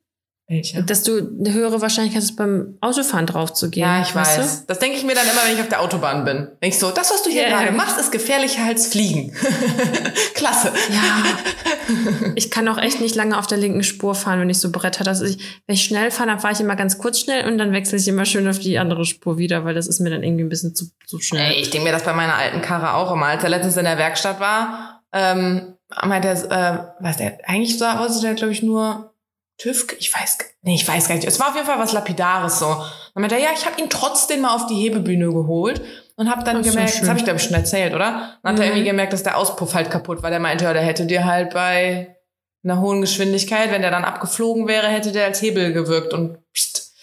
Welche? Dass du eine höhere Wahrscheinlichkeit hast, beim Autofahren drauf zu gehen. Ja, ich weiß. Du? Das denke ich mir dann immer, wenn ich auf der Autobahn bin. Denke ich so, das, was du hier gerade machst, ist gefährlicher als Fliegen. Klasse. Ja. Ich kann auch echt nicht lange auf der linken Spur fahren, wenn ich so Bretter. Wenn ich schnell fahre, dann fahre ich immer ganz kurz schnell und dann wechsle ich immer schön auf die andere Spur wieder, weil das ist mir dann irgendwie ein bisschen zu schnell. Ey, ich denke mir das bei meiner alten Karre auch immer. Als er letztens in der Werkstatt war, meint er, was der, eigentlich so aussieht, der glaube ich nur TÜV, ich weiß gar nicht. Es war auf jeden Fall was Lapidares so. Dann meinte er, ja, ich habe ihn trotzdem mal auf die Hebebühne geholt und habe dann gemerkt, das habe ich glaube ich schon erzählt, oder? Dann hat er irgendwie gemerkt, dass der Auspuff halt kaputt war. Der meinte, ja, der hätte dir halt bei einer hohen Geschwindigkeit, wenn der dann abgeflogen wäre, hätte der als Hebel gewirkt und pst.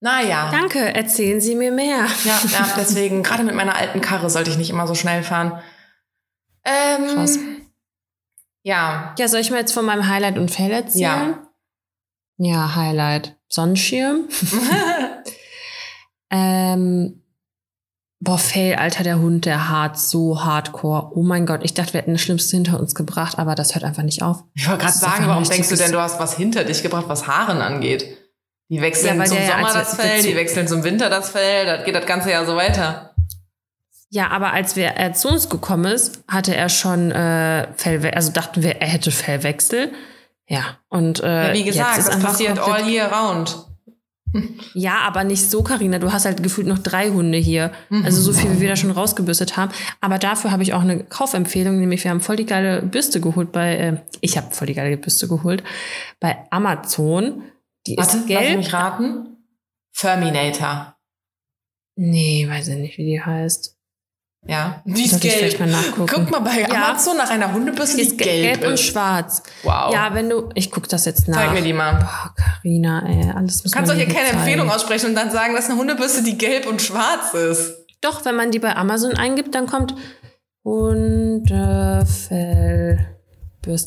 Naja. Danke, erzählen Sie mir mehr. Ja, deswegen, gerade mit meiner alten Karre sollte ich nicht immer so schnell fahren. Krass. Ja. Ja, soll ich mal jetzt von meinem Highlight und Fail erzählen? Ja, Highlight. Sonnenschirm. Fail, Alter, der Hund, der hart, so hardcore. Oh mein Gott, ich dachte, wir hätten das Schlimmste hinter uns gebracht, aber das hört einfach nicht auf. Ich wollte gerade sagen, warum denkst du denn, du hast was hinter dich gebracht, was Haaren angeht? Die wechseln zum Sommer das Fell, die wechseln zum Winter das Fell, das geht das ganze Jahr so weiter. Ja, aber als er zu uns gekommen ist, hatte er schon Fellwechsel, also dachten wir, er hätte Fellwechsel. Ja, und wie gesagt, das passiert all year round. Ja, aber nicht so, Karina. Du hast halt gefühlt noch 3 Hunde hier. Also so viel, wie wir da schon rausgebürstet haben. Aber dafür habe ich auch eine Kaufempfehlung. Nämlich, wir haben voll die geile Bürste geholt ich habe voll die geile Bürste geholt bei Amazon. Die ist gelb. Lass mich raten. Furminator. Nee, weiß ich nicht, wie die heißt. Ja, die ist gelb. Guck mal bei Amazon nach einer Hundebürste, die gelb ist. Und schwarz. Wow. Ja, ich guck das jetzt nach. Zeig mir die mal. Boah, Carina, ey, alles muss man. Kannst du hier keine Empfehlung aussprechen und dann sagen, das ist eine Hundebürste, die gelb und schwarz ist. Doch, wenn man die bei Amazon eingibt, dann kommt Hundefellbürste.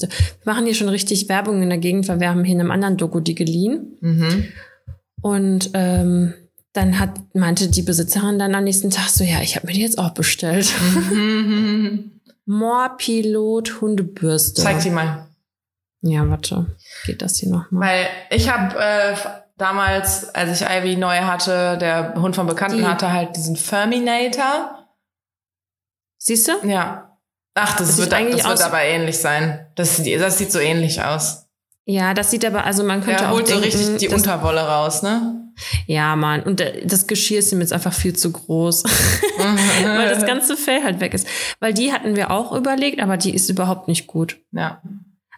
Wir machen hier schon richtig Werbung in der Gegend, weil wir haben hier in einem anderen Doku die geliehen. Und, dann meinte die Besitzerin dann am nächsten Tag so, ja, ich habe mir die jetzt auch bestellt. Moorpilot Hundebürste. Zeig die mal. Ja, warte. Geht das hier nochmal? Weil ich habe damals, als ich Ivy neu hatte, der Hund von Bekannten hatte halt diesen Furminator. Siehst du? Ja. Ach, das wird aber ähnlich sein. Das sieht so ähnlich aus. Ja, das sieht aber, also man könnte auch denken... Der holt so richtig die Unterwolle raus, ne? Ja, Mann. Und das Geschirr ist ihm jetzt einfach viel zu groß. Weil das ganze Fell halt weg ist. Weil die hatten wir auch überlegt, aber die ist überhaupt nicht gut. Ja.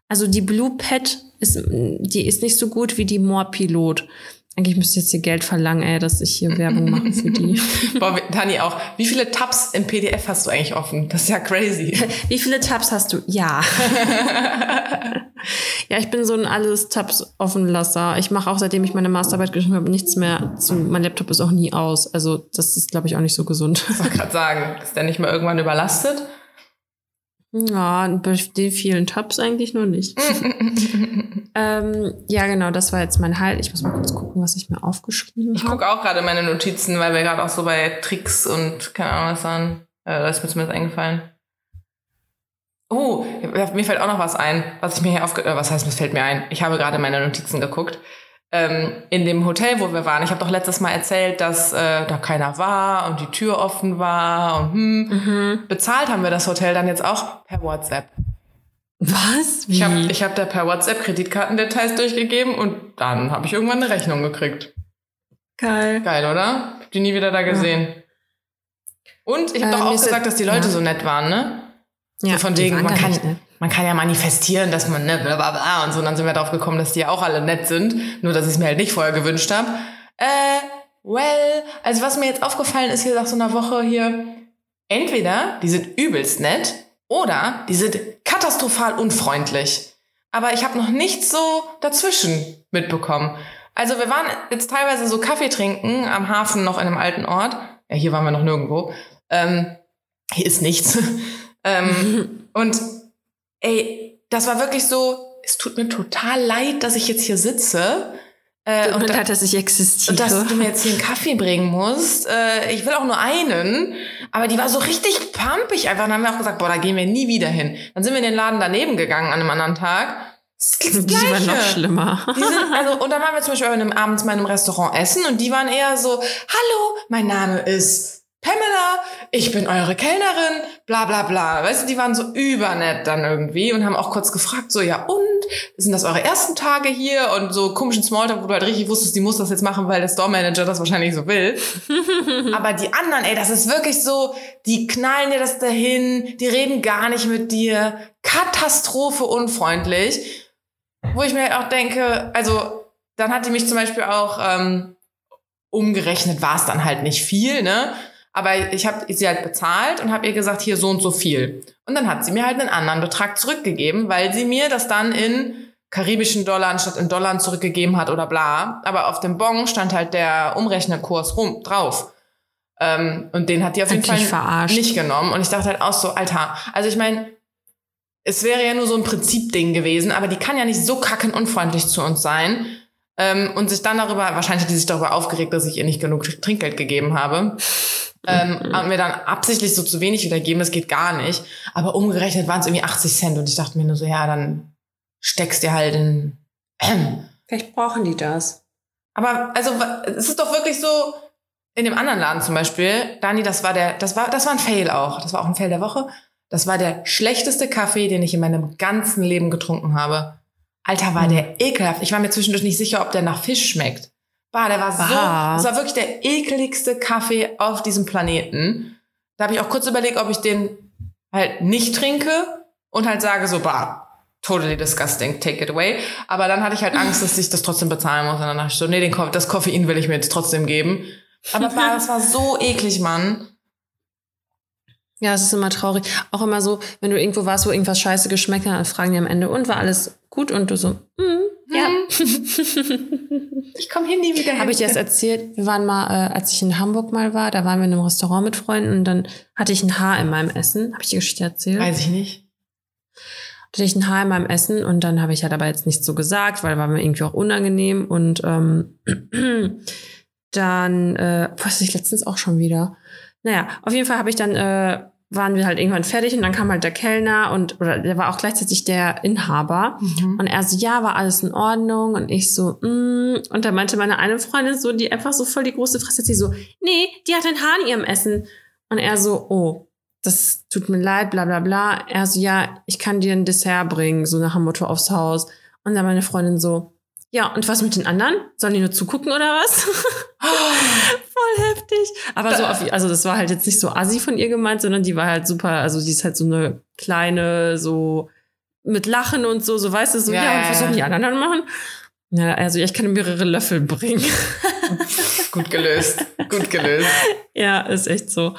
Also die Blue Pad ist nicht so gut wie die Moorpilot. Eigentlich müsste ich jetzt hier Geld verlangen, ey, dass ich hier Werbung mache für die. Boah, Tani auch. Wie viele Tabs im PDF hast du eigentlich offen? Das ist ja crazy. Wie viele Tabs hast du? Ja. Ja, ich bin so ein alles Tabs offenlasser. Ich mache auch, seitdem ich meine Masterarbeit geschrieben habe, nichts mehr zu. Mein Laptop ist auch nie aus. Also das ist, glaube ich, auch nicht so gesund. Ich wollte gerade sagen, ist der nicht mal irgendwann überlastet? Ja, bei den vielen Tabs eigentlich nur nicht. Ja, genau, das war jetzt mein Highlight. Ich muss mal kurz gucken, was ich mir aufgeschrieben habe. Ich gucke auch gerade meine Notizen, weil wir gerade auch so bei Tricks und keine Ahnung was waren. Das ist mir jetzt eingefallen. Oh, mir fällt auch noch was ein, was ich mir hier was heißt, es fällt mir ein? Ich habe gerade meine Notizen geguckt. In dem Hotel, wo wir waren, ich habe doch letztes Mal erzählt, dass da keiner war und die Tür offen war und bezahlt haben wir das Hotel dann jetzt auch per WhatsApp. Was? Wie? Ich hab da per WhatsApp Kreditkartendetails durchgegeben und dann habe ich irgendwann eine Rechnung gekriegt. Geil. Geil, oder? Hab die nie wieder da gesehen. Ja. Und ich habe doch auch gesagt, dass die Leute so nett waren, ne? Ja, so von wegen, man kann ja manifestieren, dass man, ne, bla bla bla und so. Und dann sind wir drauf gekommen, dass die ja auch alle nett sind. Nur, dass ich es mir halt nicht vorher gewünscht habe. Also was mir jetzt aufgefallen ist hier nach so einer Woche hier, entweder die sind übelst nett oder die sind katastrophal unfreundlich. Aber ich habe noch nichts so dazwischen mitbekommen. Also wir waren jetzt teilweise so Kaffee trinken am Hafen noch in einem alten Ort. Ja, hier waren wir noch nirgendwo. Hier ist nichts. Und ey, das war wirklich so, es tut mir total leid, dass ich jetzt hier sitze. Und leid, dass ich existiere. Und dass du mir jetzt hier einen Kaffee bringen musst. Ich will auch nur einen. Aber die war so richtig pumpig einfach. Dann haben wir auch gesagt, boah, da gehen wir nie wieder hin. Dann sind wir in den Laden daneben gegangen an einem anderen Tag. Das klingt immer noch schlimmer. Und dann waren wir zum Beispiel abends mal in einem Restaurant essen und die waren eher so, hallo, mein Name ist Pamela, ich bin eure Kellnerin, bla bla bla. Weißt du, die waren so übernett dann irgendwie und haben auch kurz gefragt, so, ja und, sind das eure ersten Tage hier? Und so komischen Smalltalk, wo du halt richtig wusstest, die muss das jetzt machen, weil der Store-Manager das wahrscheinlich so will. Aber die anderen, ey, das ist wirklich so, die knallen dir das dahin, die reden gar nicht mit dir, Katastrophe unfreundlich. Wo ich mir halt auch denke, also dann hat die mich zum Beispiel auch umgerechnet, war es dann halt nicht viel, ne? Aber ich habe sie halt bezahlt und habe ihr gesagt, hier so und so viel. Und dann hat sie mir halt einen anderen Betrag zurückgegeben, weil sie mir das dann in karibischen Dollar anstatt in Dollar zurückgegeben hat oder bla. Aber auf dem Bon stand halt der Umrechnerkurs drauf. Und den hat die auf jeden Fall verarscht. Nicht genommen. Und ich dachte halt auch so, Alter, also ich meine, es wäre ja nur so ein Prinzipding gewesen, aber die kann ja nicht so kacken unfreundlich zu uns sein und sich dann wahrscheinlich hat die sich darüber aufgeregt, dass ich ihr nicht genug Trinkgeld gegeben habe und mir dann absichtlich so zu wenig wiedergeben, das geht gar nicht. Aber umgerechnet waren es irgendwie 80 Cent und ich dachte mir nur so, ja, dann steckst dir halt in... Vielleicht brauchen die das. Aber also es ist doch wirklich so... In dem anderen Laden zum Beispiel, Dani, das war ein Fail auch. Das war auch ein Fail der Woche. Das war der schlechteste Kaffee, den ich in meinem ganzen Leben getrunken habe. Alter, war der ekelhaft. Ich war mir zwischendurch nicht sicher, ob der nach Fisch schmeckt. Das war wirklich der ekeligste Kaffee auf diesem Planeten. Da habe ich auch kurz überlegt, ob ich den halt nicht trinke und halt sage so, totally disgusting, take it away. Aber dann hatte ich halt Angst, dass ich das trotzdem bezahlen muss. Und dann dachte ich so, nee, das Koffein will ich mir jetzt trotzdem geben. Aber das war so eklig, Mann. Ja, es ist immer traurig. Auch immer so, wenn du irgendwo warst, wo irgendwas scheiße geschmeckt hat, dann fragen die am Ende, und war alles gut? Und du so, ja. Ich komme hier nie wieder hin. Habe ich dir das erzählt? Wir waren mal, als ich in Hamburg mal war, da waren wir in einem Restaurant mit Freunden und dann hatte ich ein Haar in meinem Essen. Habe ich die Geschichte erzählt? Weiß ich nicht. Hatte ich ein Haar in meinem Essen und dann habe ich ja dabei jetzt nichts so gesagt, weil war mir irgendwie auch unangenehm und dann, weiß ich letztens auch schon wieder. Naja, auf jeden Fall habe ich dann, waren wir halt irgendwann fertig und dann kam halt der Kellner oder der war auch gleichzeitig der Inhaber. Mhm. Und er so, ja, war alles in Ordnung. Und ich so, Und dann meinte meine eine Freundin so, die einfach so voll die große Fresse hat, sie so, nee, die hat ein Haar in ihrem Essen. Und er so, oh, das tut mir leid, bla, bla, bla. Er so, ja, ich kann dir ein Dessert bringen, so nach dem Motto aufs Haus. Und dann meine Freundin so, ja, und was mit den anderen? Sollen die nur zugucken oder was? Voll heftig. Aber so, also das war halt jetzt nicht so assi von ihr gemeint, sondern die war halt super, also die ist halt so eine kleine, so mit Lachen und so, so weißt du, so, ja, und was sollen die anderen dann machen? Ja, also ich kann mehrere Löffel bringen. Gut gelöst. Ja, ist echt so.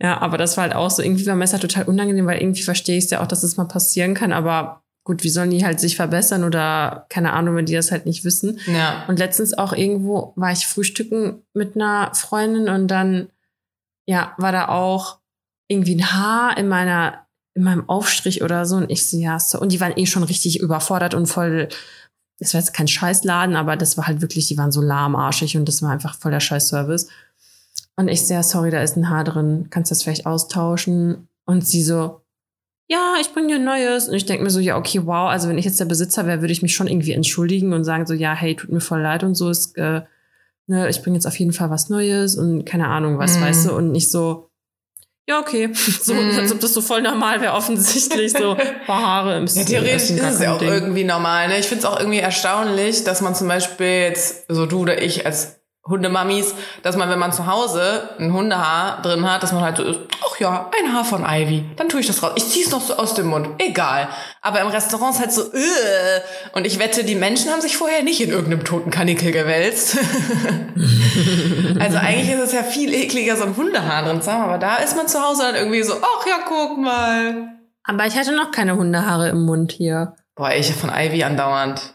Ja, aber das war halt auch so, irgendwie war mir das halt total unangenehm, weil irgendwie verstehe ich es ja auch, dass es mal passieren kann, aber... Gut, wie sollen die halt sich verbessern oder keine Ahnung, wenn die das halt nicht wissen. Ja. Und letztens auch irgendwo war ich frühstücken mit einer Freundin und dann, ja, war da auch irgendwie ein Haar in meinem Aufstrich oder so und ich so, ja, so. Und die waren eh schon richtig überfordert und voll, das war jetzt kein Scheißladen, aber das war halt wirklich, die waren so lahmarschig und das war einfach voll der Scheißservice. Und ich so, ja, sorry, da ist ein Haar drin, kannst du das vielleicht austauschen? Und sie so, ja, ich bringe dir ein neues. Und ich denke mir so, ja, okay, wow. Also wenn ich jetzt der Besitzer wäre, würde ich mich schon irgendwie entschuldigen und sagen so, ja, hey, tut mir voll leid und so. Ne, ich bringe jetzt auf jeden Fall was Neues und keine Ahnung was, weißt du. Und nicht so, ja, okay. So, als ob das so voll normal wäre, offensichtlich. So, Haare im Stil. Ja, theoretisch ist es ja auch irgendwie normal, ne? Ich finde es auch irgendwie erstaunlich, dass man zum Beispiel jetzt, so du oder ich als Hundemammis, dass man, wenn man zu Hause ein Hundehaar drin hat, dass man halt so ist, ach ja, ein Haar von Ivy, dann tue ich das raus. Ich ziehe es noch so aus dem Mund, egal. Aber im Restaurant ist halt so, und ich wette, die Menschen haben sich vorher nicht in irgendeinem toten Kanickel gewälzt. Also eigentlich ist es ja viel ekliger, so ein Hundehaar drin zu haben, aber da ist man zu Hause dann irgendwie so, ach ja, guck mal. Aber ich hatte noch keine Hundehaare im Mund hier. Boah, ich von Ivy andauernd.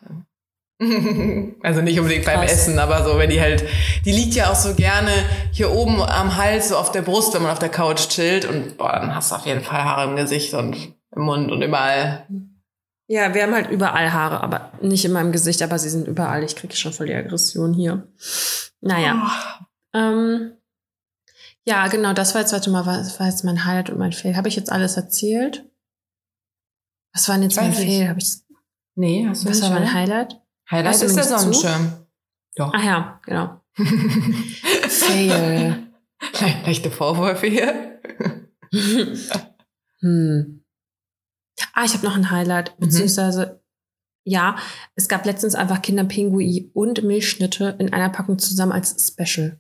Also nicht unbedingt beim Essen, aber so, wenn die halt, die liegt ja auch so gerne hier oben am Hals, so auf der Brust, wenn man auf der Couch chillt und boah, dann hast du auf jeden Fall Haare im Gesicht und im Mund und überall. Ja, wir haben halt überall Haare, aber nicht in meinem Gesicht, aber sie sind überall. Ich kriege schon voll die Aggression hier. Naja. Oh. Ja, genau, das war jetzt, warte mal, was war jetzt mein Highlight und mein Fail? Habe ich jetzt alles erzählt? Was war denn jetzt mein Fail? Habe ich Nee, hast du nicht. Was war mein Highlight? Highlight ist der Sonnenschirm. Doch. Ach ja, genau. Fail. Leichte Vorwürfe hier. Ah, ich habe noch ein Highlight. Beziehungsweise, ja, es gab letztens einfach Kinderpingui und Milchschnitte in einer Packung zusammen als Special.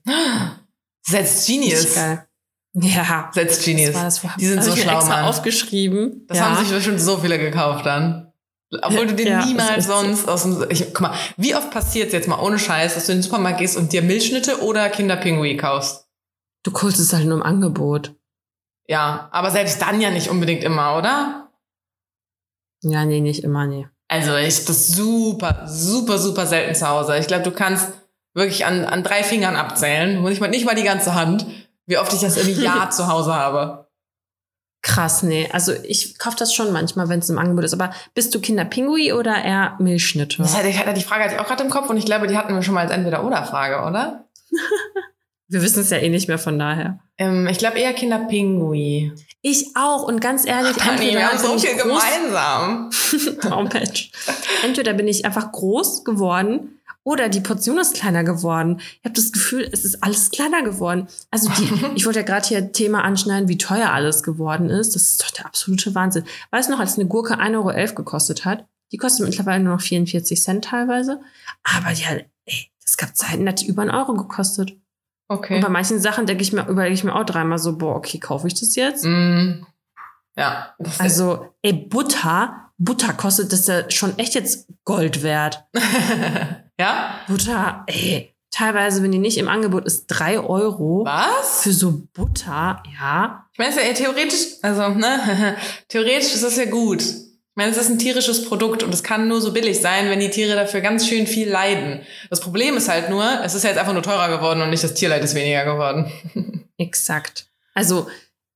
That's genius. Geil. Ja. That's genius. Das die sind so schlau, extra Mann. Aufgeschrieben. Das haben sich bestimmt so viele gekauft dann. Obwohl du den niemals sonst aus dem... Guck mal, wie oft passiert es jetzt mal ohne Scheiß, dass du in den Supermarkt gehst und dir Milchschnitte oder Kinderpingui kaufst? Du guckst es halt nur im Angebot. Ja, aber selbst dann ja nicht unbedingt immer, oder? Ja, nee, nicht immer, nee. Also ich habe das super, super, super selten zu Hause. Ich glaube, du kannst wirklich an 3 Fingern abzählen, nicht mal die ganze Hand, wie oft ich das im Jahr zu Hause habe. Krass, nee. Also ich kaufe das schon manchmal, wenn es im Angebot ist. Aber bist du Kinderpingui oder eher Milchschnitte? Das hatte die Frage hatte ich auch gerade im Kopf und ich glaube, die hatten wir schon mal als Entweder-Oder-Frage, oder? Wir wissen es ja eh nicht mehr, von daher. Ich glaube eher Kinderpingui. Ich auch. Und ganz ehrlich, wir haben so viel gemeinsam. Oh, Mensch. Entweder bin ich einfach groß geworden oder die Portion ist kleiner geworden. Ich habe das Gefühl, es ist alles kleiner geworden. Also ich wollte ja gerade hier Thema anschneiden, wie teuer alles geworden ist. Das ist doch der absolute Wahnsinn. Weißt du noch, als eine Gurke 1,11 € gekostet hat? Die kostet mittlerweile nur noch 44 Cent teilweise. Aber ja, ey, es gab Zeiten, da hat die über 1 € gekostet. Okay. Und bei manchen Sachen überlege ich mir auch dreimal so, boah, okay, kaufe ich das jetzt? Mm. Ja. Also, ey, Butter kostet das ja schon echt jetzt Gold wert. Ja? Butter, ey, teilweise, wenn die nicht im Angebot ist, 3 €. Was? Für so Butter, ja. Ich meine, es ist ja eher theoretisch, also, ne, theoretisch ist das ja gut. Ich meine, es ist ein tierisches Produkt und es kann nur so billig sein, wenn die Tiere dafür ganz schön viel leiden. Das Problem ist halt nur, es ist ja jetzt einfach nur teurer geworden und nicht das Tierleid ist weniger geworden. Exakt. Also,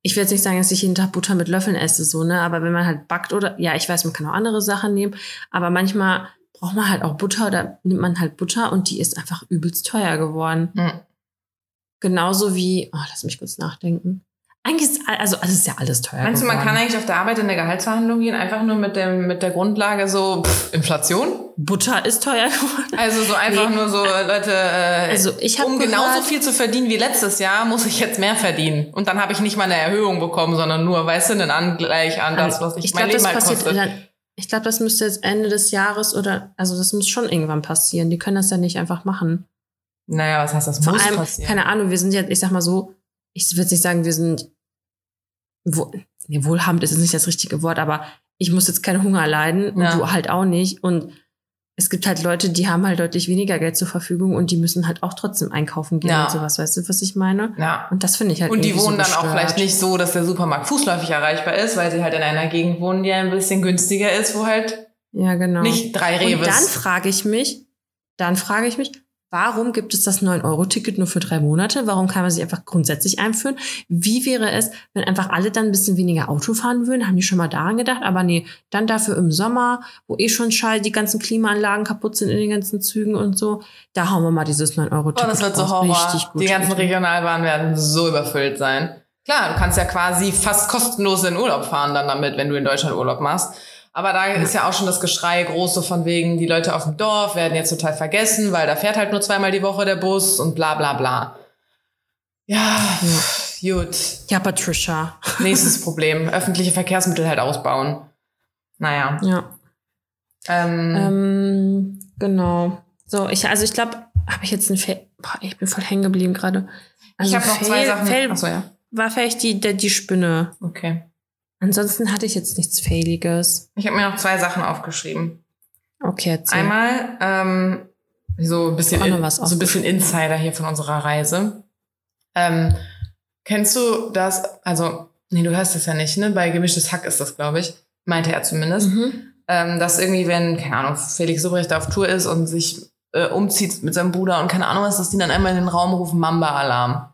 ich will jetzt nicht sagen, dass ich jeden Tag Butter mit Löffeln esse, so, ne, aber wenn man halt backt oder, ja, ich weiß, man kann auch andere Sachen nehmen, aber manchmal braucht man halt auch Butter oder nimmt man halt Butter und die ist einfach übelst teuer geworden. Hm. Genauso wie, lass mich kurz nachdenken. Eigentlich ist also ist ja alles teuer. Meinst du, man kann eigentlich auf der Arbeit in der Gehaltsverhandlung gehen, einfach nur mit der Grundlage so Inflation? Butter ist teuer geworden. Also so einfach nur so, Leute, um genauso viel zu verdienen wie letztes Jahr, muss ich jetzt mehr verdienen. Und dann habe ich nicht mal eine Erhöhung bekommen, sondern nur, weißt du, einen Angleich an das, was ich mein Leben halt kostet. Ich glaube, das müsste jetzt Ende des Jahres das muss schon irgendwann passieren. Die können das ja nicht einfach machen. Naja, was heißt das? Vor allem, passieren? Keine Ahnung, wir sind jetzt, ich sag mal so, ich würde nicht sagen, wir sind wohlhabend ist jetzt nicht das richtige Wort, aber ich muss jetzt keinen Hunger leiden und du halt auch nicht. Und es gibt halt Leute, die haben halt deutlich weniger Geld zur Verfügung und die müssen halt auch trotzdem einkaufen gehen und sowas. Weißt du, was ich meine? Ja. Und das finde ich halt und die wohnen so dann auch vielleicht nicht so, dass der Supermarkt fußläufig erreichbar ist, weil sie halt in einer Gegend wohnen, die ein bisschen günstiger ist, wo halt nicht 3 Rewe ist. Und dann frage ich mich, warum gibt es das 9-Euro-Ticket nur für 3 Monate? Warum kann man sich einfach grundsätzlich einführen? Wie wäre es, wenn einfach alle dann ein bisschen weniger Auto fahren würden? Haben die schon mal daran gedacht? Aber nee, dann dafür im Sommer, wo eh schon die ganzen Klimaanlagen kaputt sind in den ganzen Zügen und so. Da hauen wir mal dieses 9-Euro-Ticket. Oh, das wird so Horror. Gut, die ganzen Regionalbahnen werden so überfüllt sein. Klar, du kannst ja quasi fast kostenlos in Urlaub fahren dann damit, wenn du in Deutschland Urlaub machst. Aber da ist ja auch schon das Geschrei groß, so von wegen, die Leute auf dem Dorf werden jetzt total vergessen, weil da fährt halt nur 2-mal die Woche der Bus und bla bla bla. Ja, gut. Ja, Patricia. Nächstes Problem, öffentliche Verkehrsmittel halt ausbauen. Naja. Ja. Genau. So, ich glaube, habe ich jetzt ich bin voll hängen geblieben gerade. Also ich habe noch 2 Sachen. Achso, ja. War vielleicht die Spinne. Okay. Ansonsten hatte ich jetzt nichts Failiges. Ich habe mir noch 2 Sachen aufgeschrieben. Okay, erzähl. Einmal so ein bisschen Insider hier von unserer Reise. Kennst du das? Also, nee, du hörst das ja nicht, ne? Bei Gemischtes Hack ist das, glaube ich. Meinte er zumindest. Mhm. Dass irgendwie, wenn, keine Ahnung, Felix Sobrecht auf Tour ist und sich umzieht mit seinem Bruder und keine Ahnung was, dass die dann einmal in den Raum rufen, Mamba-Alarm.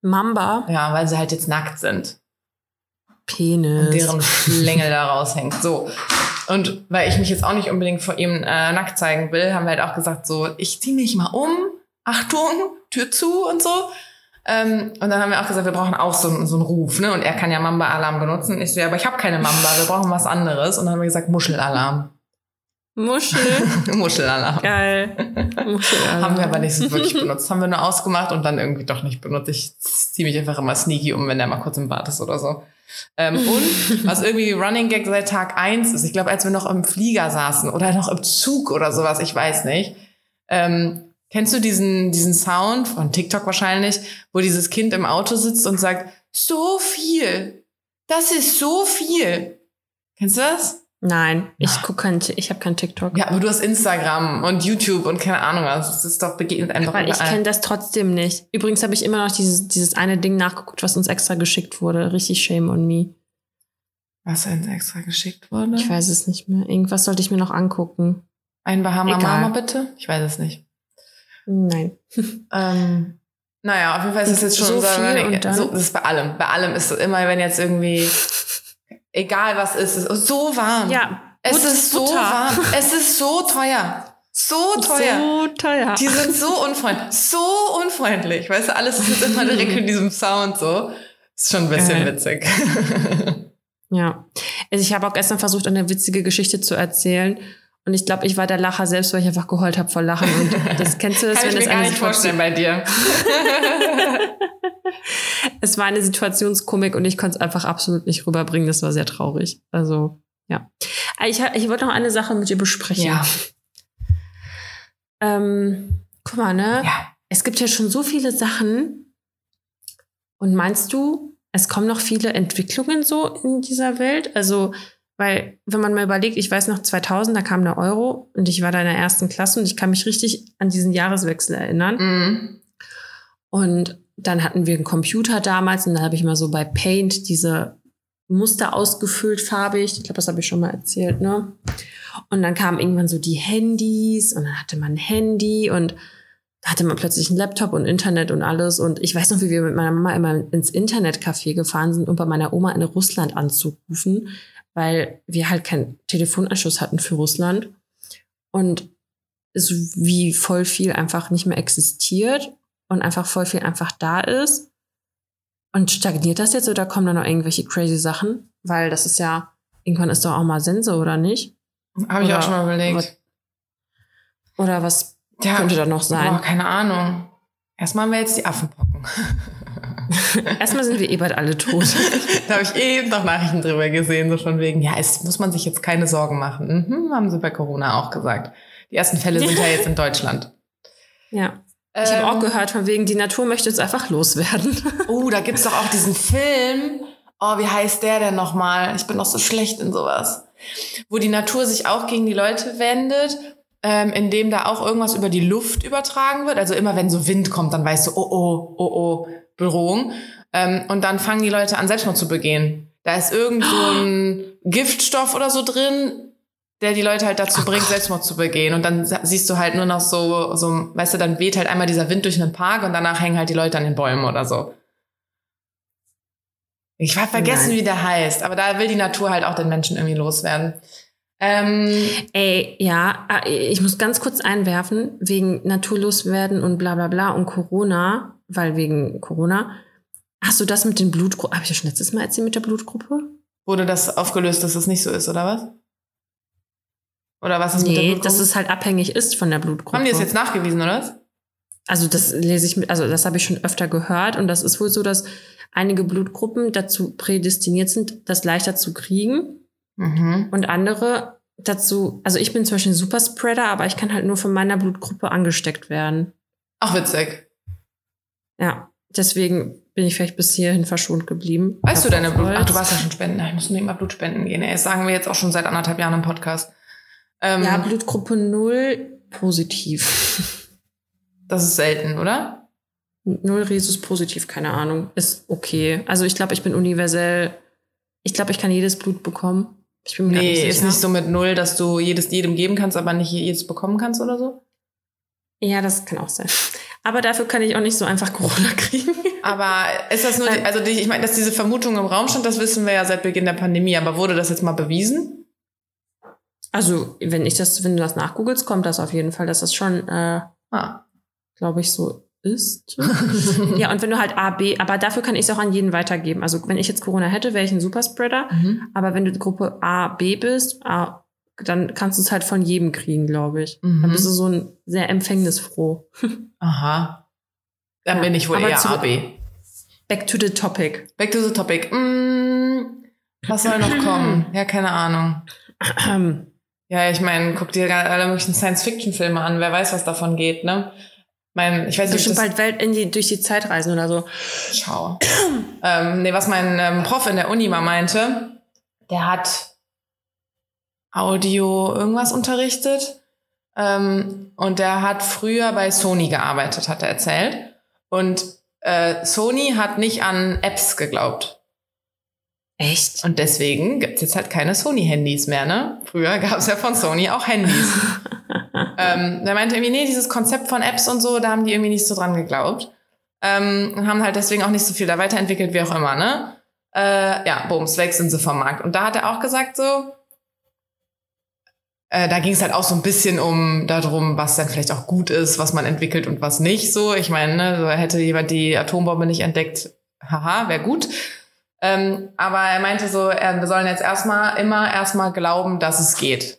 Mamba? Ja, weil sie halt jetzt nackt sind. Penis. Und deren Schlängel da raushängt. So. Und weil ich mich jetzt auch nicht unbedingt vor ihm nackt zeigen will, haben wir halt auch gesagt, so, ich zieh mich mal um. Achtung, Tür zu und so. Und dann haben wir auch gesagt, wir brauchen auch so einen Ruf, ne? Und er kann ja Mamba-Alarm benutzen. Ich so, ja, aber ich habe keine Mamba, wir brauchen was anderes. Und dann haben wir gesagt, Muschelalarm. Muschelalarm. Geil. Muschelalarm. Haben wir aber nicht so wirklich benutzt. Haben wir nur ausgemacht und dann irgendwie doch nicht benutzt. Ich ziehe mich einfach immer sneaky um, wenn der mal kurz im Bad ist oder so. Und was irgendwie Running Gag seit Tag 1 ist, ich glaube, als wir noch im Flieger saßen oder noch im Zug oder sowas, ich weiß nicht. Kennst du diesen Sound von TikTok wahrscheinlich, wo dieses Kind im Auto sitzt und sagt, so viel, das ist so viel. Kennst du das? Nein, ich habe kein TikTok. Ja, aber du hast Instagram und YouTube und keine Ahnung was. Das ist doch begegnet einem doch überall. Ich kenne das trotzdem nicht. Übrigens habe ich immer noch dieses eine Ding nachgeguckt, was uns extra geschickt wurde. Richtig shame on me. Was uns extra geschickt wurde? Ich weiß es nicht mehr. Irgendwas sollte ich mir noch angucken. Ein Bahama Mama bitte? Ich weiß es nicht. Nein. Naja, auf jeden Fall ist das jetzt schon so unser... So, das ist bei allem. Bei allem ist es immer, wenn jetzt irgendwie... Egal was ist, es ist so warm. Ja, es ist so warm. Es ist so teuer. So teuer. Die sind so unfreundlich. Weißt du, alles ist immer direkt in diesem Sound so. Ist schon ein bisschen witzig. Ja. Also ich habe auch gestern versucht, eine witzige Geschichte zu erzählen. Und ich glaube, ich war der Lacher selbst, weil ich einfach geheult habe vor Lachen. Und das kennst du das, wenn das eine Situation bei dir. Es war eine Situationskomik und ich konnte es einfach absolut nicht rüberbringen. Das war sehr traurig. Also, ja. Ich wollte noch eine Sache mit dir besprechen. Ja. Guck mal, ne? Ja. Es gibt ja schon so viele Sachen. Und meinst du, es kommen noch viele Entwicklungen so in dieser Welt? Also, weil, wenn man mal überlegt, ich weiß noch 2000, da kam der Euro und ich war da in der ersten Klasse und ich kann mich richtig an diesen Jahreswechsel erinnern. Mhm. Und dann hatten wir einen Computer damals und da habe ich mal so bei Paint diese Muster ausgefüllt, farbig. Ich glaube, das habe ich schon mal erzählt, ne? Und dann kamen irgendwann so die Handys und dann hatte man ein Handy und da hatte man plötzlich einen Laptop und Internet und alles. Und ich weiß noch, wie wir mit meiner Mama immer ins Internetcafé gefahren sind, um bei meiner Oma in Russland anzurufen, weil wir halt keinen Telefonanschluss hatten für Russland und so wie voll viel einfach nicht mehr existiert und einfach voll viel einfach da ist. Und stagniert das jetzt oder kommen da noch irgendwelche crazy Sachen? Weil das ist ja, irgendwann ist doch auch mal Sense, oder nicht? Habe ich auch schon mal überlegt. Oder was könnte da noch sein? Oh, keine Ahnung. Erstmal haben wir jetzt die Affenpocken. Erstmal sind wir eh bald alle tot. Da habe ich eben noch Nachrichten drüber gesehen, so von wegen, ja, es muss man sich jetzt keine Sorgen machen. Haben sie bei Corona auch gesagt. Die ersten Fälle sind ja jetzt in Deutschland. Ja. Ich habe auch gehört, von wegen, die Natur möchte jetzt einfach loswerden. Oh, da gibt's doch auch diesen Film. Oh, wie heißt der denn nochmal? Ich bin doch so schlecht in sowas. Wo die Natur sich auch gegen die Leute wendet. In dem da auch irgendwas über die Luft übertragen wird. Also immer, wenn so Wind kommt, dann weißt du, oh, Bedrohung. Und dann fangen die Leute an, Selbstmord zu begehen. Da ist irgend so ein Giftstoff oder so drin, der die Leute halt dazu bringt, Selbstmord zu begehen. Und dann siehst du halt nur noch so, weißt du, dann weht halt einmal dieser Wind durch einen Park und danach hängen halt die Leute an den Bäumen oder so. Ich habe vergessen, wie der heißt. Aber da will die Natur halt auch den Menschen irgendwie loswerden. Ich muss ganz kurz einwerfen, wegen Naturloswerden und bla bla bla und Corona, weil wegen Corona, hast du das mit den Blutgruppen, habe ich das schon letztes Mal erzählt mit der Blutgruppe? Wurde das aufgelöst, dass es das nicht so ist, oder was? Oder was ist mit der Blutgruppe? Dass es halt abhängig ist von der Blutgruppe. Haben die das jetzt nachgewiesen, oder was? Also das lese ich mit, also das habe ich schon öfter gehört und das ist wohl so, dass einige Blutgruppen dazu prädestiniert sind, das leichter zu kriegen. Mhm. Und andere dazu, also ich bin zum Beispiel ein Superspreader, aber ich kann halt nur von meiner Blutgruppe angesteckt werden. Ach, witzig. Ja, deswegen bin ich vielleicht bis hierhin verschont geblieben. Weißt du deine Blutgruppe? Ach, du warst ja schon Spenden. Ich muss nur immer Blut spenden gehen. Das sagen wir jetzt auch schon seit 1,5 Jahren im Podcast. Ja, Blutgruppe 0 positiv. Das ist selten, oder? 0 Rhesus positiv, keine Ahnung. Ist okay. Also ich glaube, ich bin universell. Ich glaube, ich kann jedes Blut bekommen. Ich bin mir nicht sicher. Ist nicht so mit 0, dass du jedem geben kannst, aber nicht jedes bekommen kannst oder so? Ja, das kann auch sein. Aber dafür kann ich auch nicht so einfach Corona kriegen. Aber ist das nur, ich meine, dass diese Vermutung im Raum stand, das wissen wir ja seit Beginn der Pandemie, aber wurde das jetzt mal bewiesen? Also, wenn du das nachgoogelst, kommt das auf jeden Fall, dass das schon, glaube ich, so ist. Ja, und wenn du halt A, B, aber dafür kann ich es auch an jeden weitergeben. Also wenn ich jetzt Corona hätte, wäre ich ein Superspreader. Mhm. Aber wenn du Gruppe A, B bist, A dann kannst du es halt von jedem kriegen, glaube ich. Mhm. Dann bist du so ein sehr empfängnisfroh. Aha. Dann bin ich wohl aber eher AB. Back to the topic. Back to the topic. Was soll noch kommen? Ja, keine Ahnung. Ja, ich meine, guck dir alle möglichen Science-Fiction-Filme an. Wer weiß, was davon geht, ne? Ich weiß nicht, bestimmt bald durch die Zeit reisen oder so. Ciao. Was mein Prof in der Uni mal meinte, der hat Audio irgendwas unterrichtet. Und der hat früher bei Sony gearbeitet, hat er erzählt. Und Sony hat nicht an Apps geglaubt. Echt? Und deswegen gibt es jetzt halt keine Sony-Handys mehr, ne? Früher gab es ja von Sony auch Handys. Der meinte irgendwie, nee, dieses Konzept von Apps und so, da haben die irgendwie nicht so dran geglaubt. Und haben halt deswegen auch nicht so viel da weiterentwickelt, wie auch immer, ne? Bums, weg sind sie vom Markt. Und da hat er auch gesagt so, da ging es halt auch so ein bisschen darum, was dann vielleicht auch gut ist, was man entwickelt und was nicht so. Ich meine, ne, hätte jemand die Atombombe nicht entdeckt, haha, wäre gut. Aber er meinte so, wir sollen jetzt erstmal glauben, dass es geht.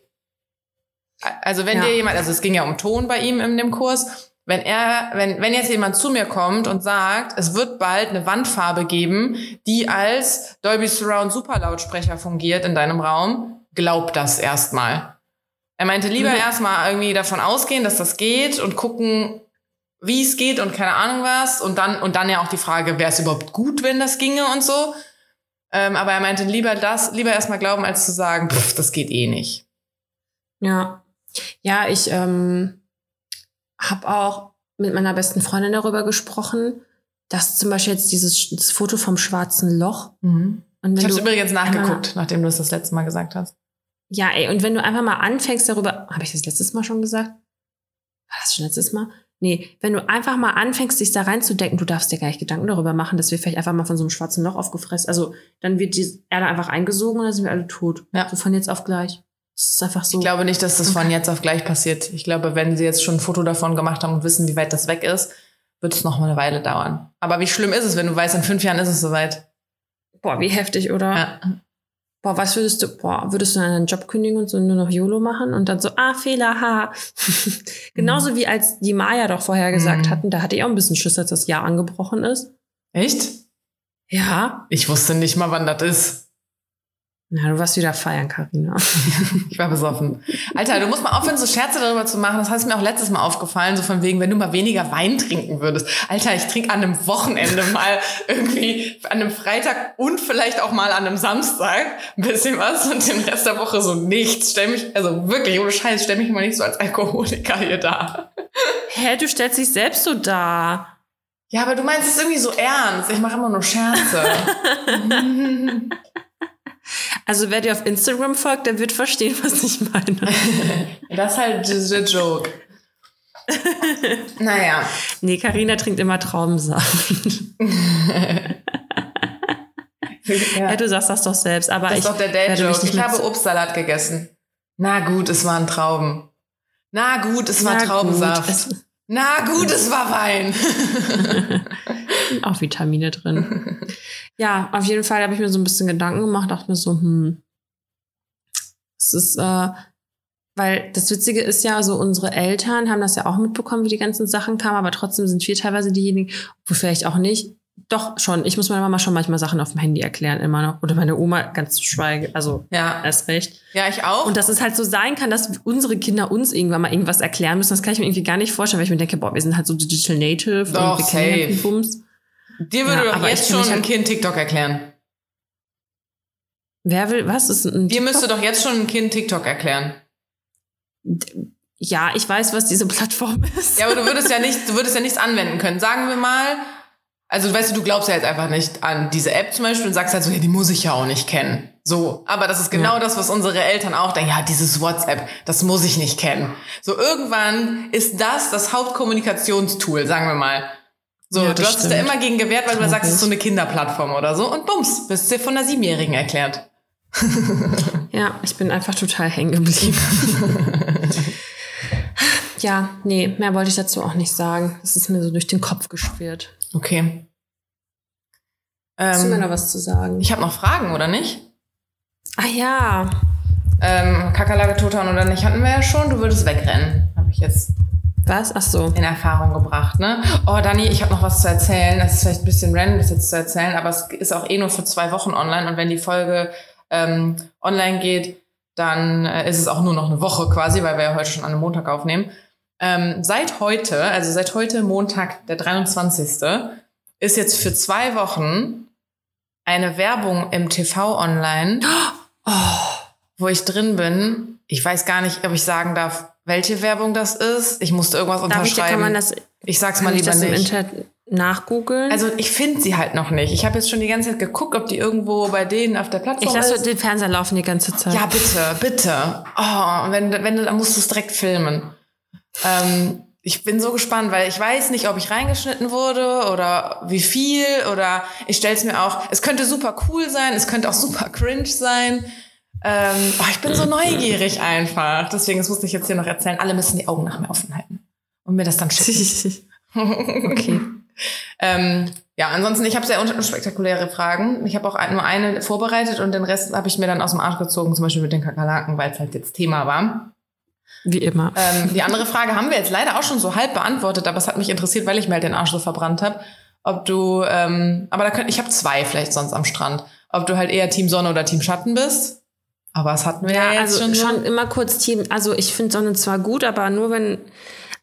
Also wenn dir jemand, also es ging ja um Ton bei ihm in dem Kurs, wenn jetzt jemand zu mir kommt und sagt, es wird bald eine Wandfarbe geben, die als Dolby Surround Superlautsprecher fungiert in deinem Raum, glaub das erstmal. Er meinte, lieber erstmal irgendwie davon ausgehen, dass das geht und gucken, wie es geht und keine Ahnung was und dann ja auch die Frage, wäre es überhaupt gut, wenn das ginge und so. Aber er meinte, lieber erstmal glauben, als zu sagen, das geht eh nicht. Ja. Ja, ich habe auch mit meiner besten Freundin darüber gesprochen, dass zum Beispiel jetzt dieses Foto vom schwarzen Loch. Mhm. Und ich habe es übrigens nachgeguckt, nachdem du es das letzte Mal gesagt hast. Ja, ey, und wenn du einfach mal anfängst darüber, habe ich das letztes Mal schon gesagt? War das schon letztes Mal? Nee, wenn du einfach mal anfängst, dich da reinzudenken, du darfst dir gar nicht Gedanken darüber machen, dass wir vielleicht einfach mal von so einem schwarzen Loch aufgefressen, also dann wird die Erde einfach eingesogen und dann sind wir alle tot. Ja. So von jetzt auf gleich. Das ist einfach so. Ich glaube nicht, dass das von jetzt auf gleich passiert. Ich glaube, wenn sie jetzt schon ein Foto davon gemacht haben und wissen, wie weit das weg ist, wird es noch mal eine Weile dauern. Aber wie schlimm ist es, wenn du weißt, in 5 Jahren ist es soweit? Boah, wie heftig, oder? Ja. Boah, was würdest du, würdest du dann einen Job kündigen und so nur noch YOLO machen und dann so, Fehler, haha. Genauso wie als die Maya doch vorher gesagt hatten, da hatte ich auch ein bisschen Schiss, als das Jahr angebrochen ist. Echt? Ja. Ich wusste nicht mal, wann das ist. Na, du warst wieder feiern, Karina. Ich war besoffen. Alter, du musst mal aufhören, so Scherze darüber zu machen. Das hat mir auch letztes Mal aufgefallen, so von wegen, wenn du mal weniger Wein trinken würdest. Alter, ich trinke an einem Wochenende mal irgendwie, an einem Freitag und vielleicht auch mal an einem Samstag ein bisschen was und den Rest der Woche so nichts. Stell mich, also wirklich, ohne Scheiß, stell mich mal nicht so als Alkoholiker hier dar. Hä, du stellst dich selbst so dar. Ja, aber du meinst es irgendwie so ernst. Ich mache immer nur Scherze. Also wer dir auf Instagram folgt, der wird verstehen, was ich meine. Das ist halt der Joke. Naja. Nee, Karina trinkt immer Traubensaft. Ja, du sagst das doch selbst. Aber das ist doch der Dad-Joke. Ich habe Obstsalat gegessen. Na gut, es waren Trauben. Na gut, es war Traubensaft. Na gut, es war Wein. Auch Vitamine drin. Ja, auf jeden Fall habe ich mir so ein bisschen Gedanken gemacht, dachte mir so, es ist, weil das Witzige ist ja, so unsere Eltern haben das ja auch mitbekommen, wie die ganzen Sachen kamen, aber trotzdem sind wir teilweise diejenigen, obwohl vielleicht auch nicht, doch schon, ich muss meiner Mama schon manchmal Sachen auf dem Handy erklären, immer noch, oder meine Oma ganz zu schweigen, also ja, erst recht. Ja, ich auch. Und dass es halt so sein kann, dass unsere Kinder uns irgendwann mal irgendwas erklären müssen, das kann ich mir irgendwie gar nicht vorstellen, weil ich mir denke, boah, wir sind halt so Digital Native doch, und wir kennen halt Bums. Dir würde doch jetzt schon ein Kind TikTok erklären. Wer will, was ist ein TikTok? Dir müsste doch jetzt schon ein Kind TikTok erklären. Ja, ich weiß, was diese Plattform ist. Ja, aber du würdest ja nichts anwenden können. Sagen wir mal, also weißt du glaubst ja jetzt einfach nicht an diese App zum Beispiel und sagst halt so, ja, die muss ich ja auch nicht kennen. So, aber das ist genau das, was unsere Eltern auch denken. Ja, dieses WhatsApp, das muss ich nicht kennen. So, irgendwann ist das Hauptkommunikationstool, sagen wir mal. So, ja, du hast es da immer gegen gewehrt, weil du sagst, es ist so eine Kinderplattform oder so. Und bums, bist dir von der 7-Jährigen erklärt. Ja, ich bin einfach total hängen geblieben. Ja, nee, mehr wollte ich dazu auch nicht sagen. Das ist mir so durch den Kopf geschwirrt. Okay. Hast du mir noch was zu sagen? Ich habe noch Fragen, oder nicht? Ah ja. Kakerlake tothauen oder nicht, hatten wir ja schon. Du würdest wegrennen, habe ich jetzt. Was? Ach so. In Erfahrung gebracht, ne? Oh, Dani, ich habe noch was zu erzählen. Das ist vielleicht ein bisschen random, das jetzt zu erzählen, aber es ist auch eh nur für 2 Wochen online. Und wenn die Folge online geht, dann ist es auch nur noch eine Woche quasi, weil wir ja heute schon an einem Montag aufnehmen. Seit heute, Montag, der 23., ist jetzt für 2 Wochen eine Werbung im TV online, wo ich drin bin. Ich weiß gar nicht, ob ich sagen darf, welche Werbung das ist. Ich musste irgendwas unterschreiben. Darf ich, ich sag's mal lieber nicht. Im Internet nachgoogeln? Also ich finde sie halt noch nicht. Ich habe jetzt schon die ganze Zeit geguckt, ob die irgendwo bei denen auf der Plattform ist. Ich lasse den Fernseher laufen die ganze Zeit. Ja, bitte, bitte. Oh, wenn du, dann musst du es direkt filmen. Ich bin so gespannt, weil ich weiß nicht, ob ich reingeschnitten wurde oder wie viel oder ich stell's mir auch, es könnte super cool sein, es könnte auch super cringe sein. Ich bin so neugierig einfach. Deswegen, das musste ich jetzt hier noch erzählen. Alle müssen die Augen nach mir offen halten und mir das dann schicken. Okay. Ansonsten, ich habe sehr unspektakuläre Fragen. Ich habe auch nur eine vorbereitet und den Rest habe ich mir dann aus dem Arsch gezogen, zum Beispiel mit den Kakerlaken, weil es halt jetzt Thema war. Wie immer. Die andere Frage haben wir jetzt leider auch schon so halb beantwortet, aber es hat mich interessiert, weil ich mir halt den Arsch so verbrannt habe. Ob du, ich habe 2 vielleicht sonst am Strand. Ob du halt eher Team Sonne oder Team Schatten bist? Aber es hatten wir ja jetzt also schon immer kurz Team. Also ich finde Sonne zwar gut, aber nur wenn,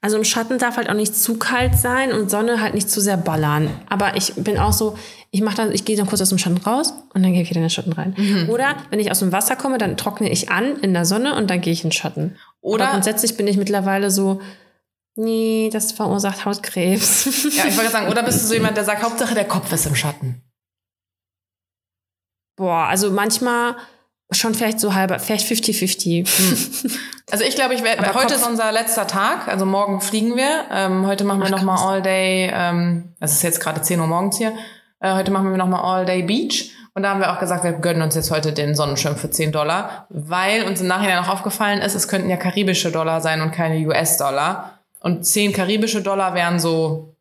also im Schatten darf halt auch nicht zu kalt sein und Sonne halt nicht zu sehr ballern. Aber ich bin auch so, ich gehe dann kurz aus dem Schatten raus und dann gehe ich wieder in den Schatten rein. Mhm. Oder wenn ich aus dem Wasser komme, dann trockne ich an in der Sonne und dann gehe ich in den Schatten. Oder aber grundsätzlich bin ich mittlerweile so, nee, das verursacht Hautkrebs. Ja, ich wollte sagen, oder bist du so jemand, der sagt, Hauptsache der Kopf ist im Schatten? Boah, also manchmal schon vielleicht so halber, vielleicht 50-50. Also ich glaube, heute ist unser letzter Tag, also morgen fliegen wir. Heute machen wir nochmal All Day, es ist jetzt gerade 10 Uhr morgens hier, heute machen wir nochmal All Day Beach. Und da haben wir auch gesagt, wir gönnen uns jetzt heute den Sonnenschirm für $10, weil uns im Nachhinein auch aufgefallen ist, es könnten ja karibische Dollar sein und keine US-Dollar. Und 10 karibische Dollar wären so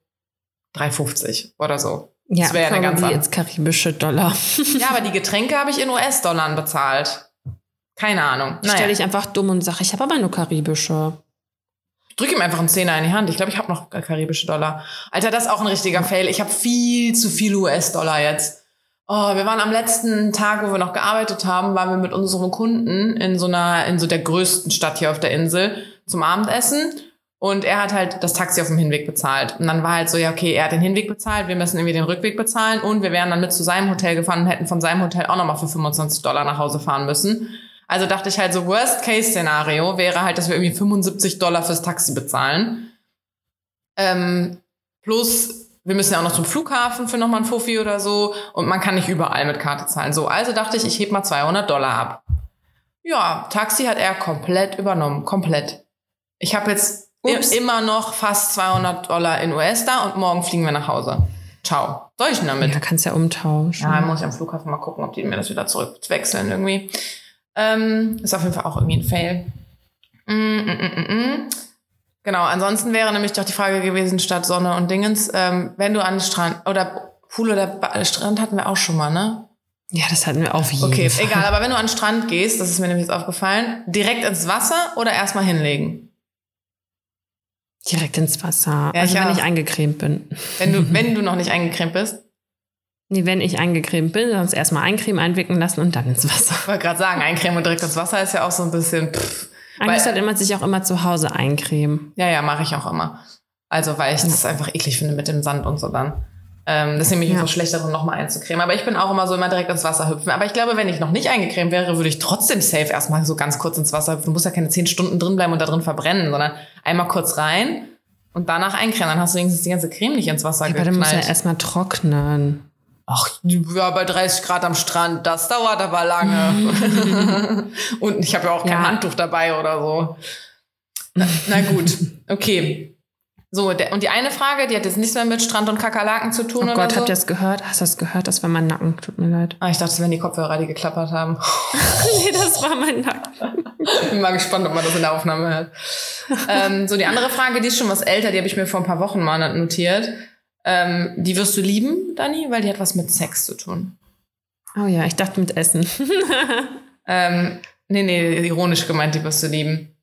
3,50 oder so. Ja, das wäre ja eine ganz andere. Jetzt karibische Dollar. Ja, aber die Getränke habe ich in US-Dollar bezahlt. Keine Ahnung. Ich stelle dich einfach dumm und sage, ich habe aber nur karibische. Ich drücke ihm einfach einen Zehner in die Hand. Ich glaube, ich habe noch karibische Dollar. Alter, das ist auch ein richtiger Fail. Ich habe viel zu viel US-Dollar jetzt. Oh, wir waren am letzten Tag, wo wir noch gearbeitet haben, waren wir mit unseren Kunden in so der größten Stadt hier auf der Insel zum Abendessen. Und er hat halt das Taxi auf dem Hinweg bezahlt. Und dann war halt so, ja, okay, er hat den Hinweg bezahlt, wir müssen irgendwie den Rückweg bezahlen. Und wir wären dann mit zu seinem Hotel gefahren und hätten von seinem Hotel auch nochmal für $25 nach Hause fahren müssen. Also dachte ich halt so, Worst-Case-Szenario wäre halt, dass wir irgendwie $75 fürs Taxi bezahlen. Plus, wir müssen ja auch noch zum Flughafen für nochmal einen Fuffi oder so. Und man kann nicht überall mit Karte zahlen. So, also dachte ich, ich heb mal $200 ab. Ja, Taxi hat er komplett übernommen. Komplett. Ich habe jetzt immer noch fast $200 in US da und morgen fliegen wir nach Hause. Ciao. Soll ich denn damit? Ja, kannst ja umtauschen. Ja, muss ich am Flughafen mal gucken, ob die mir das wieder zurückwechseln irgendwie. Ist auf jeden Fall auch irgendwie ein Fail. Genau, ansonsten wäre nämlich doch die Frage gewesen, statt Sonne und Dingens, wenn du an Strand oder Pool oder Strand hatten wir auch schon mal, ne? Ja, das hatten wir auf jeden Fall. Okay, egal, aber wenn du an den Strand gehst, das ist mir nämlich jetzt aufgefallen, direkt ins Wasser oder erstmal hinlegen? Direkt ins Wasser. Ja, also wenn ich eingecremt bin. Wenn du noch nicht eingecremt bist? Nee, wenn ich eingecremt bin, sonst erstmal eincremen, einwickeln lassen und dann ins Wasser. Ich wollte gerade sagen, eincremen und direkt ins Wasser ist ja auch so ein bisschen... Eigentlich sollte man sich auch immer zu Hause eincremen. Ja, mache ich auch immer. Also, weil ich das einfach eklig finde mit dem Sand und so dann. Das ist nämlich so schlecht, darum nochmal einzucremen. Aber ich bin auch immer so, immer direkt ins Wasser hüpfen. Aber ich glaube, wenn ich noch nicht eingecremt wäre, würde ich trotzdem safe erstmal so ganz kurz ins Wasser hüpfen. Du musst ja keine 10 Stunden drin bleiben und da drin verbrennen, sondern einmal kurz rein und danach eincremen. Dann hast du wenigstens die ganze Creme nicht ins Wasser geknallt. Aber du musst ja erstmal trocknen. Ach, ja, bei 30 Grad am Strand, das dauert aber lange. Und ich habe ja auch kein Handtuch dabei oder so. Na gut, okay. So, und die eine Frage, die hat jetzt nichts mehr mit Strand und Kakerlaken zu tun. Oh Gott, habt ihr das gehört? Hast du das gehört? Das war mein Nacken, tut mir leid. Ah, ich dachte, das wären die Kopfhörer, die geklappert haben. Nee, das war mein Nacken. Ich bin mal gespannt, ob man das in der Aufnahme hört. So, die andere Frage, die ist schon was älter, die habe ich mir vor ein paar Wochen mal notiert. Die wirst du lieben, Dani, weil die hat was mit Sex zu tun. Oh ja, ich dachte mit Essen. Nee, ironisch gemeint, die wirst du lieben.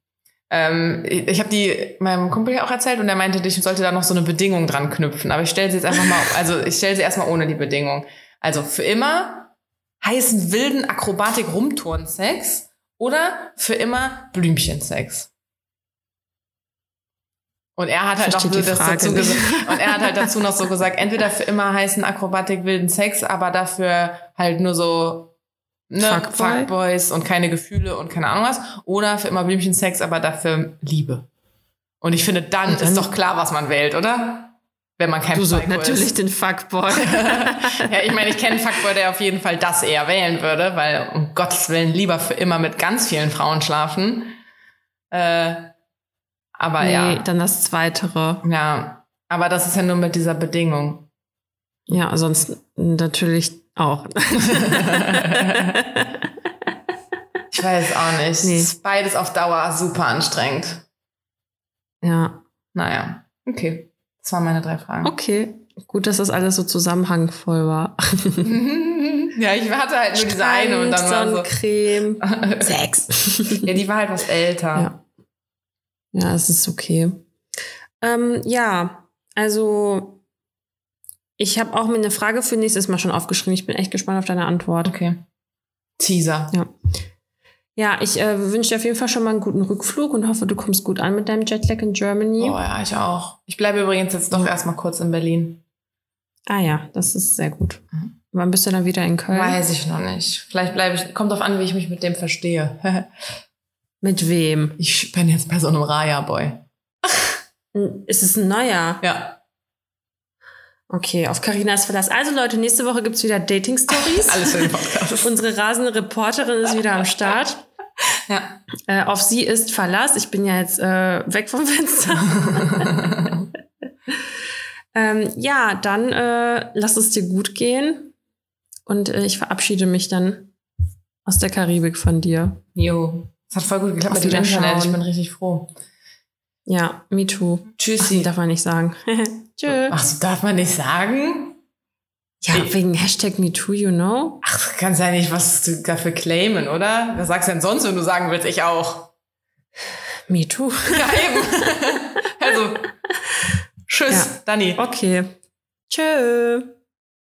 Ich habe die meinem Kumpel ja auch erzählt und er meinte, ich sollte da noch so eine Bedingung dran knüpfen. Aber ich stelle sie jetzt einfach mal, ich stelle sie erstmal ohne die Bedingung. Also für immer heißen wilden Akrobatik-Rumtouren-Sex oder für immer Blümchensex. Und er hat halt auch so das dazu gesagt, und er hat halt dazu noch so gesagt, entweder für immer heißen Akrobatik wilden Sex, aber dafür halt nur so, ne, Fuckboys und keine Gefühle und keine Ahnung was, oder für immer Blümchensex, aber dafür Liebe. Und ich finde, dann ist doch klar, was man wählt, oder? Wenn man kein Psycho ist. Natürlich den Fuckboy. Ja, ich meine, ich kenne einen Fuckboy, der auf jeden Fall das eher wählen würde, weil um Gottes Willen lieber für immer mit ganz vielen Frauen schlafen. Aber nee, ja. Dann das Zweitere. Ja, aber das ist ja nur mit dieser Bedingung. Ja, sonst natürlich auch. Ich weiß auch nicht. Nee. Beides auf Dauer super anstrengend. Ja. Naja, okay. Das waren meine 3 Fragen. Okay, gut, dass das alles so zusammenhangvoll war. Ja, ich hatte halt nur diese eine und dann war so... Sonnencreme, Sex. Ja, die war halt was älter. Ja, es ist okay. Ja, also ich habe auch mir eine Frage für nächstes Mal schon aufgeschrieben. Ich bin echt gespannt auf deine Antwort. Okay. Teaser. Ja, ich wünsche dir auf jeden Fall schon mal einen guten Rückflug und hoffe, du kommst gut an mit deinem Jetlag in Germany. Oh ja, ich auch. Ich bleibe übrigens jetzt doch erstmal kurz in Berlin. Ah ja, das ist sehr gut. Wann bist du dann wieder in Köln? Weiß ich noch nicht. Vielleicht bleibe ich, kommt drauf an, wie ich mich mit dem verstehe. Mit wem? Ich bin jetzt bei so einem Raya-Boy. Ist es ein neuer? Ja. Okay, auf Karinas Verlass. Also Leute, nächste Woche gibt es wieder Dating-Stories. Alles für den Podcast. Unsere rasende Reporterin ist wieder am Start. Ja. Auf sie ist Verlass. Ich bin ja jetzt weg vom Fenster. Ja, dann lass es dir gut gehen. Und ich verabschiede mich dann aus der Karibik von dir. Jo. Es hat voll gut geklappt mit dem Internet. Ich bin richtig froh. Ja, me too. Tschüssi. Ach, darf man nicht sagen. Tschö. Ach, so darf man nicht sagen? Ja, wegen Hashtag me too, you know. Ach, kannst ja nicht was dafür claimen, oder? Was sagst du denn sonst, wenn du sagen willst, ich auch? Me too. Ja, eben. Also, tschüss, ja. Dani. Okay. Tschö.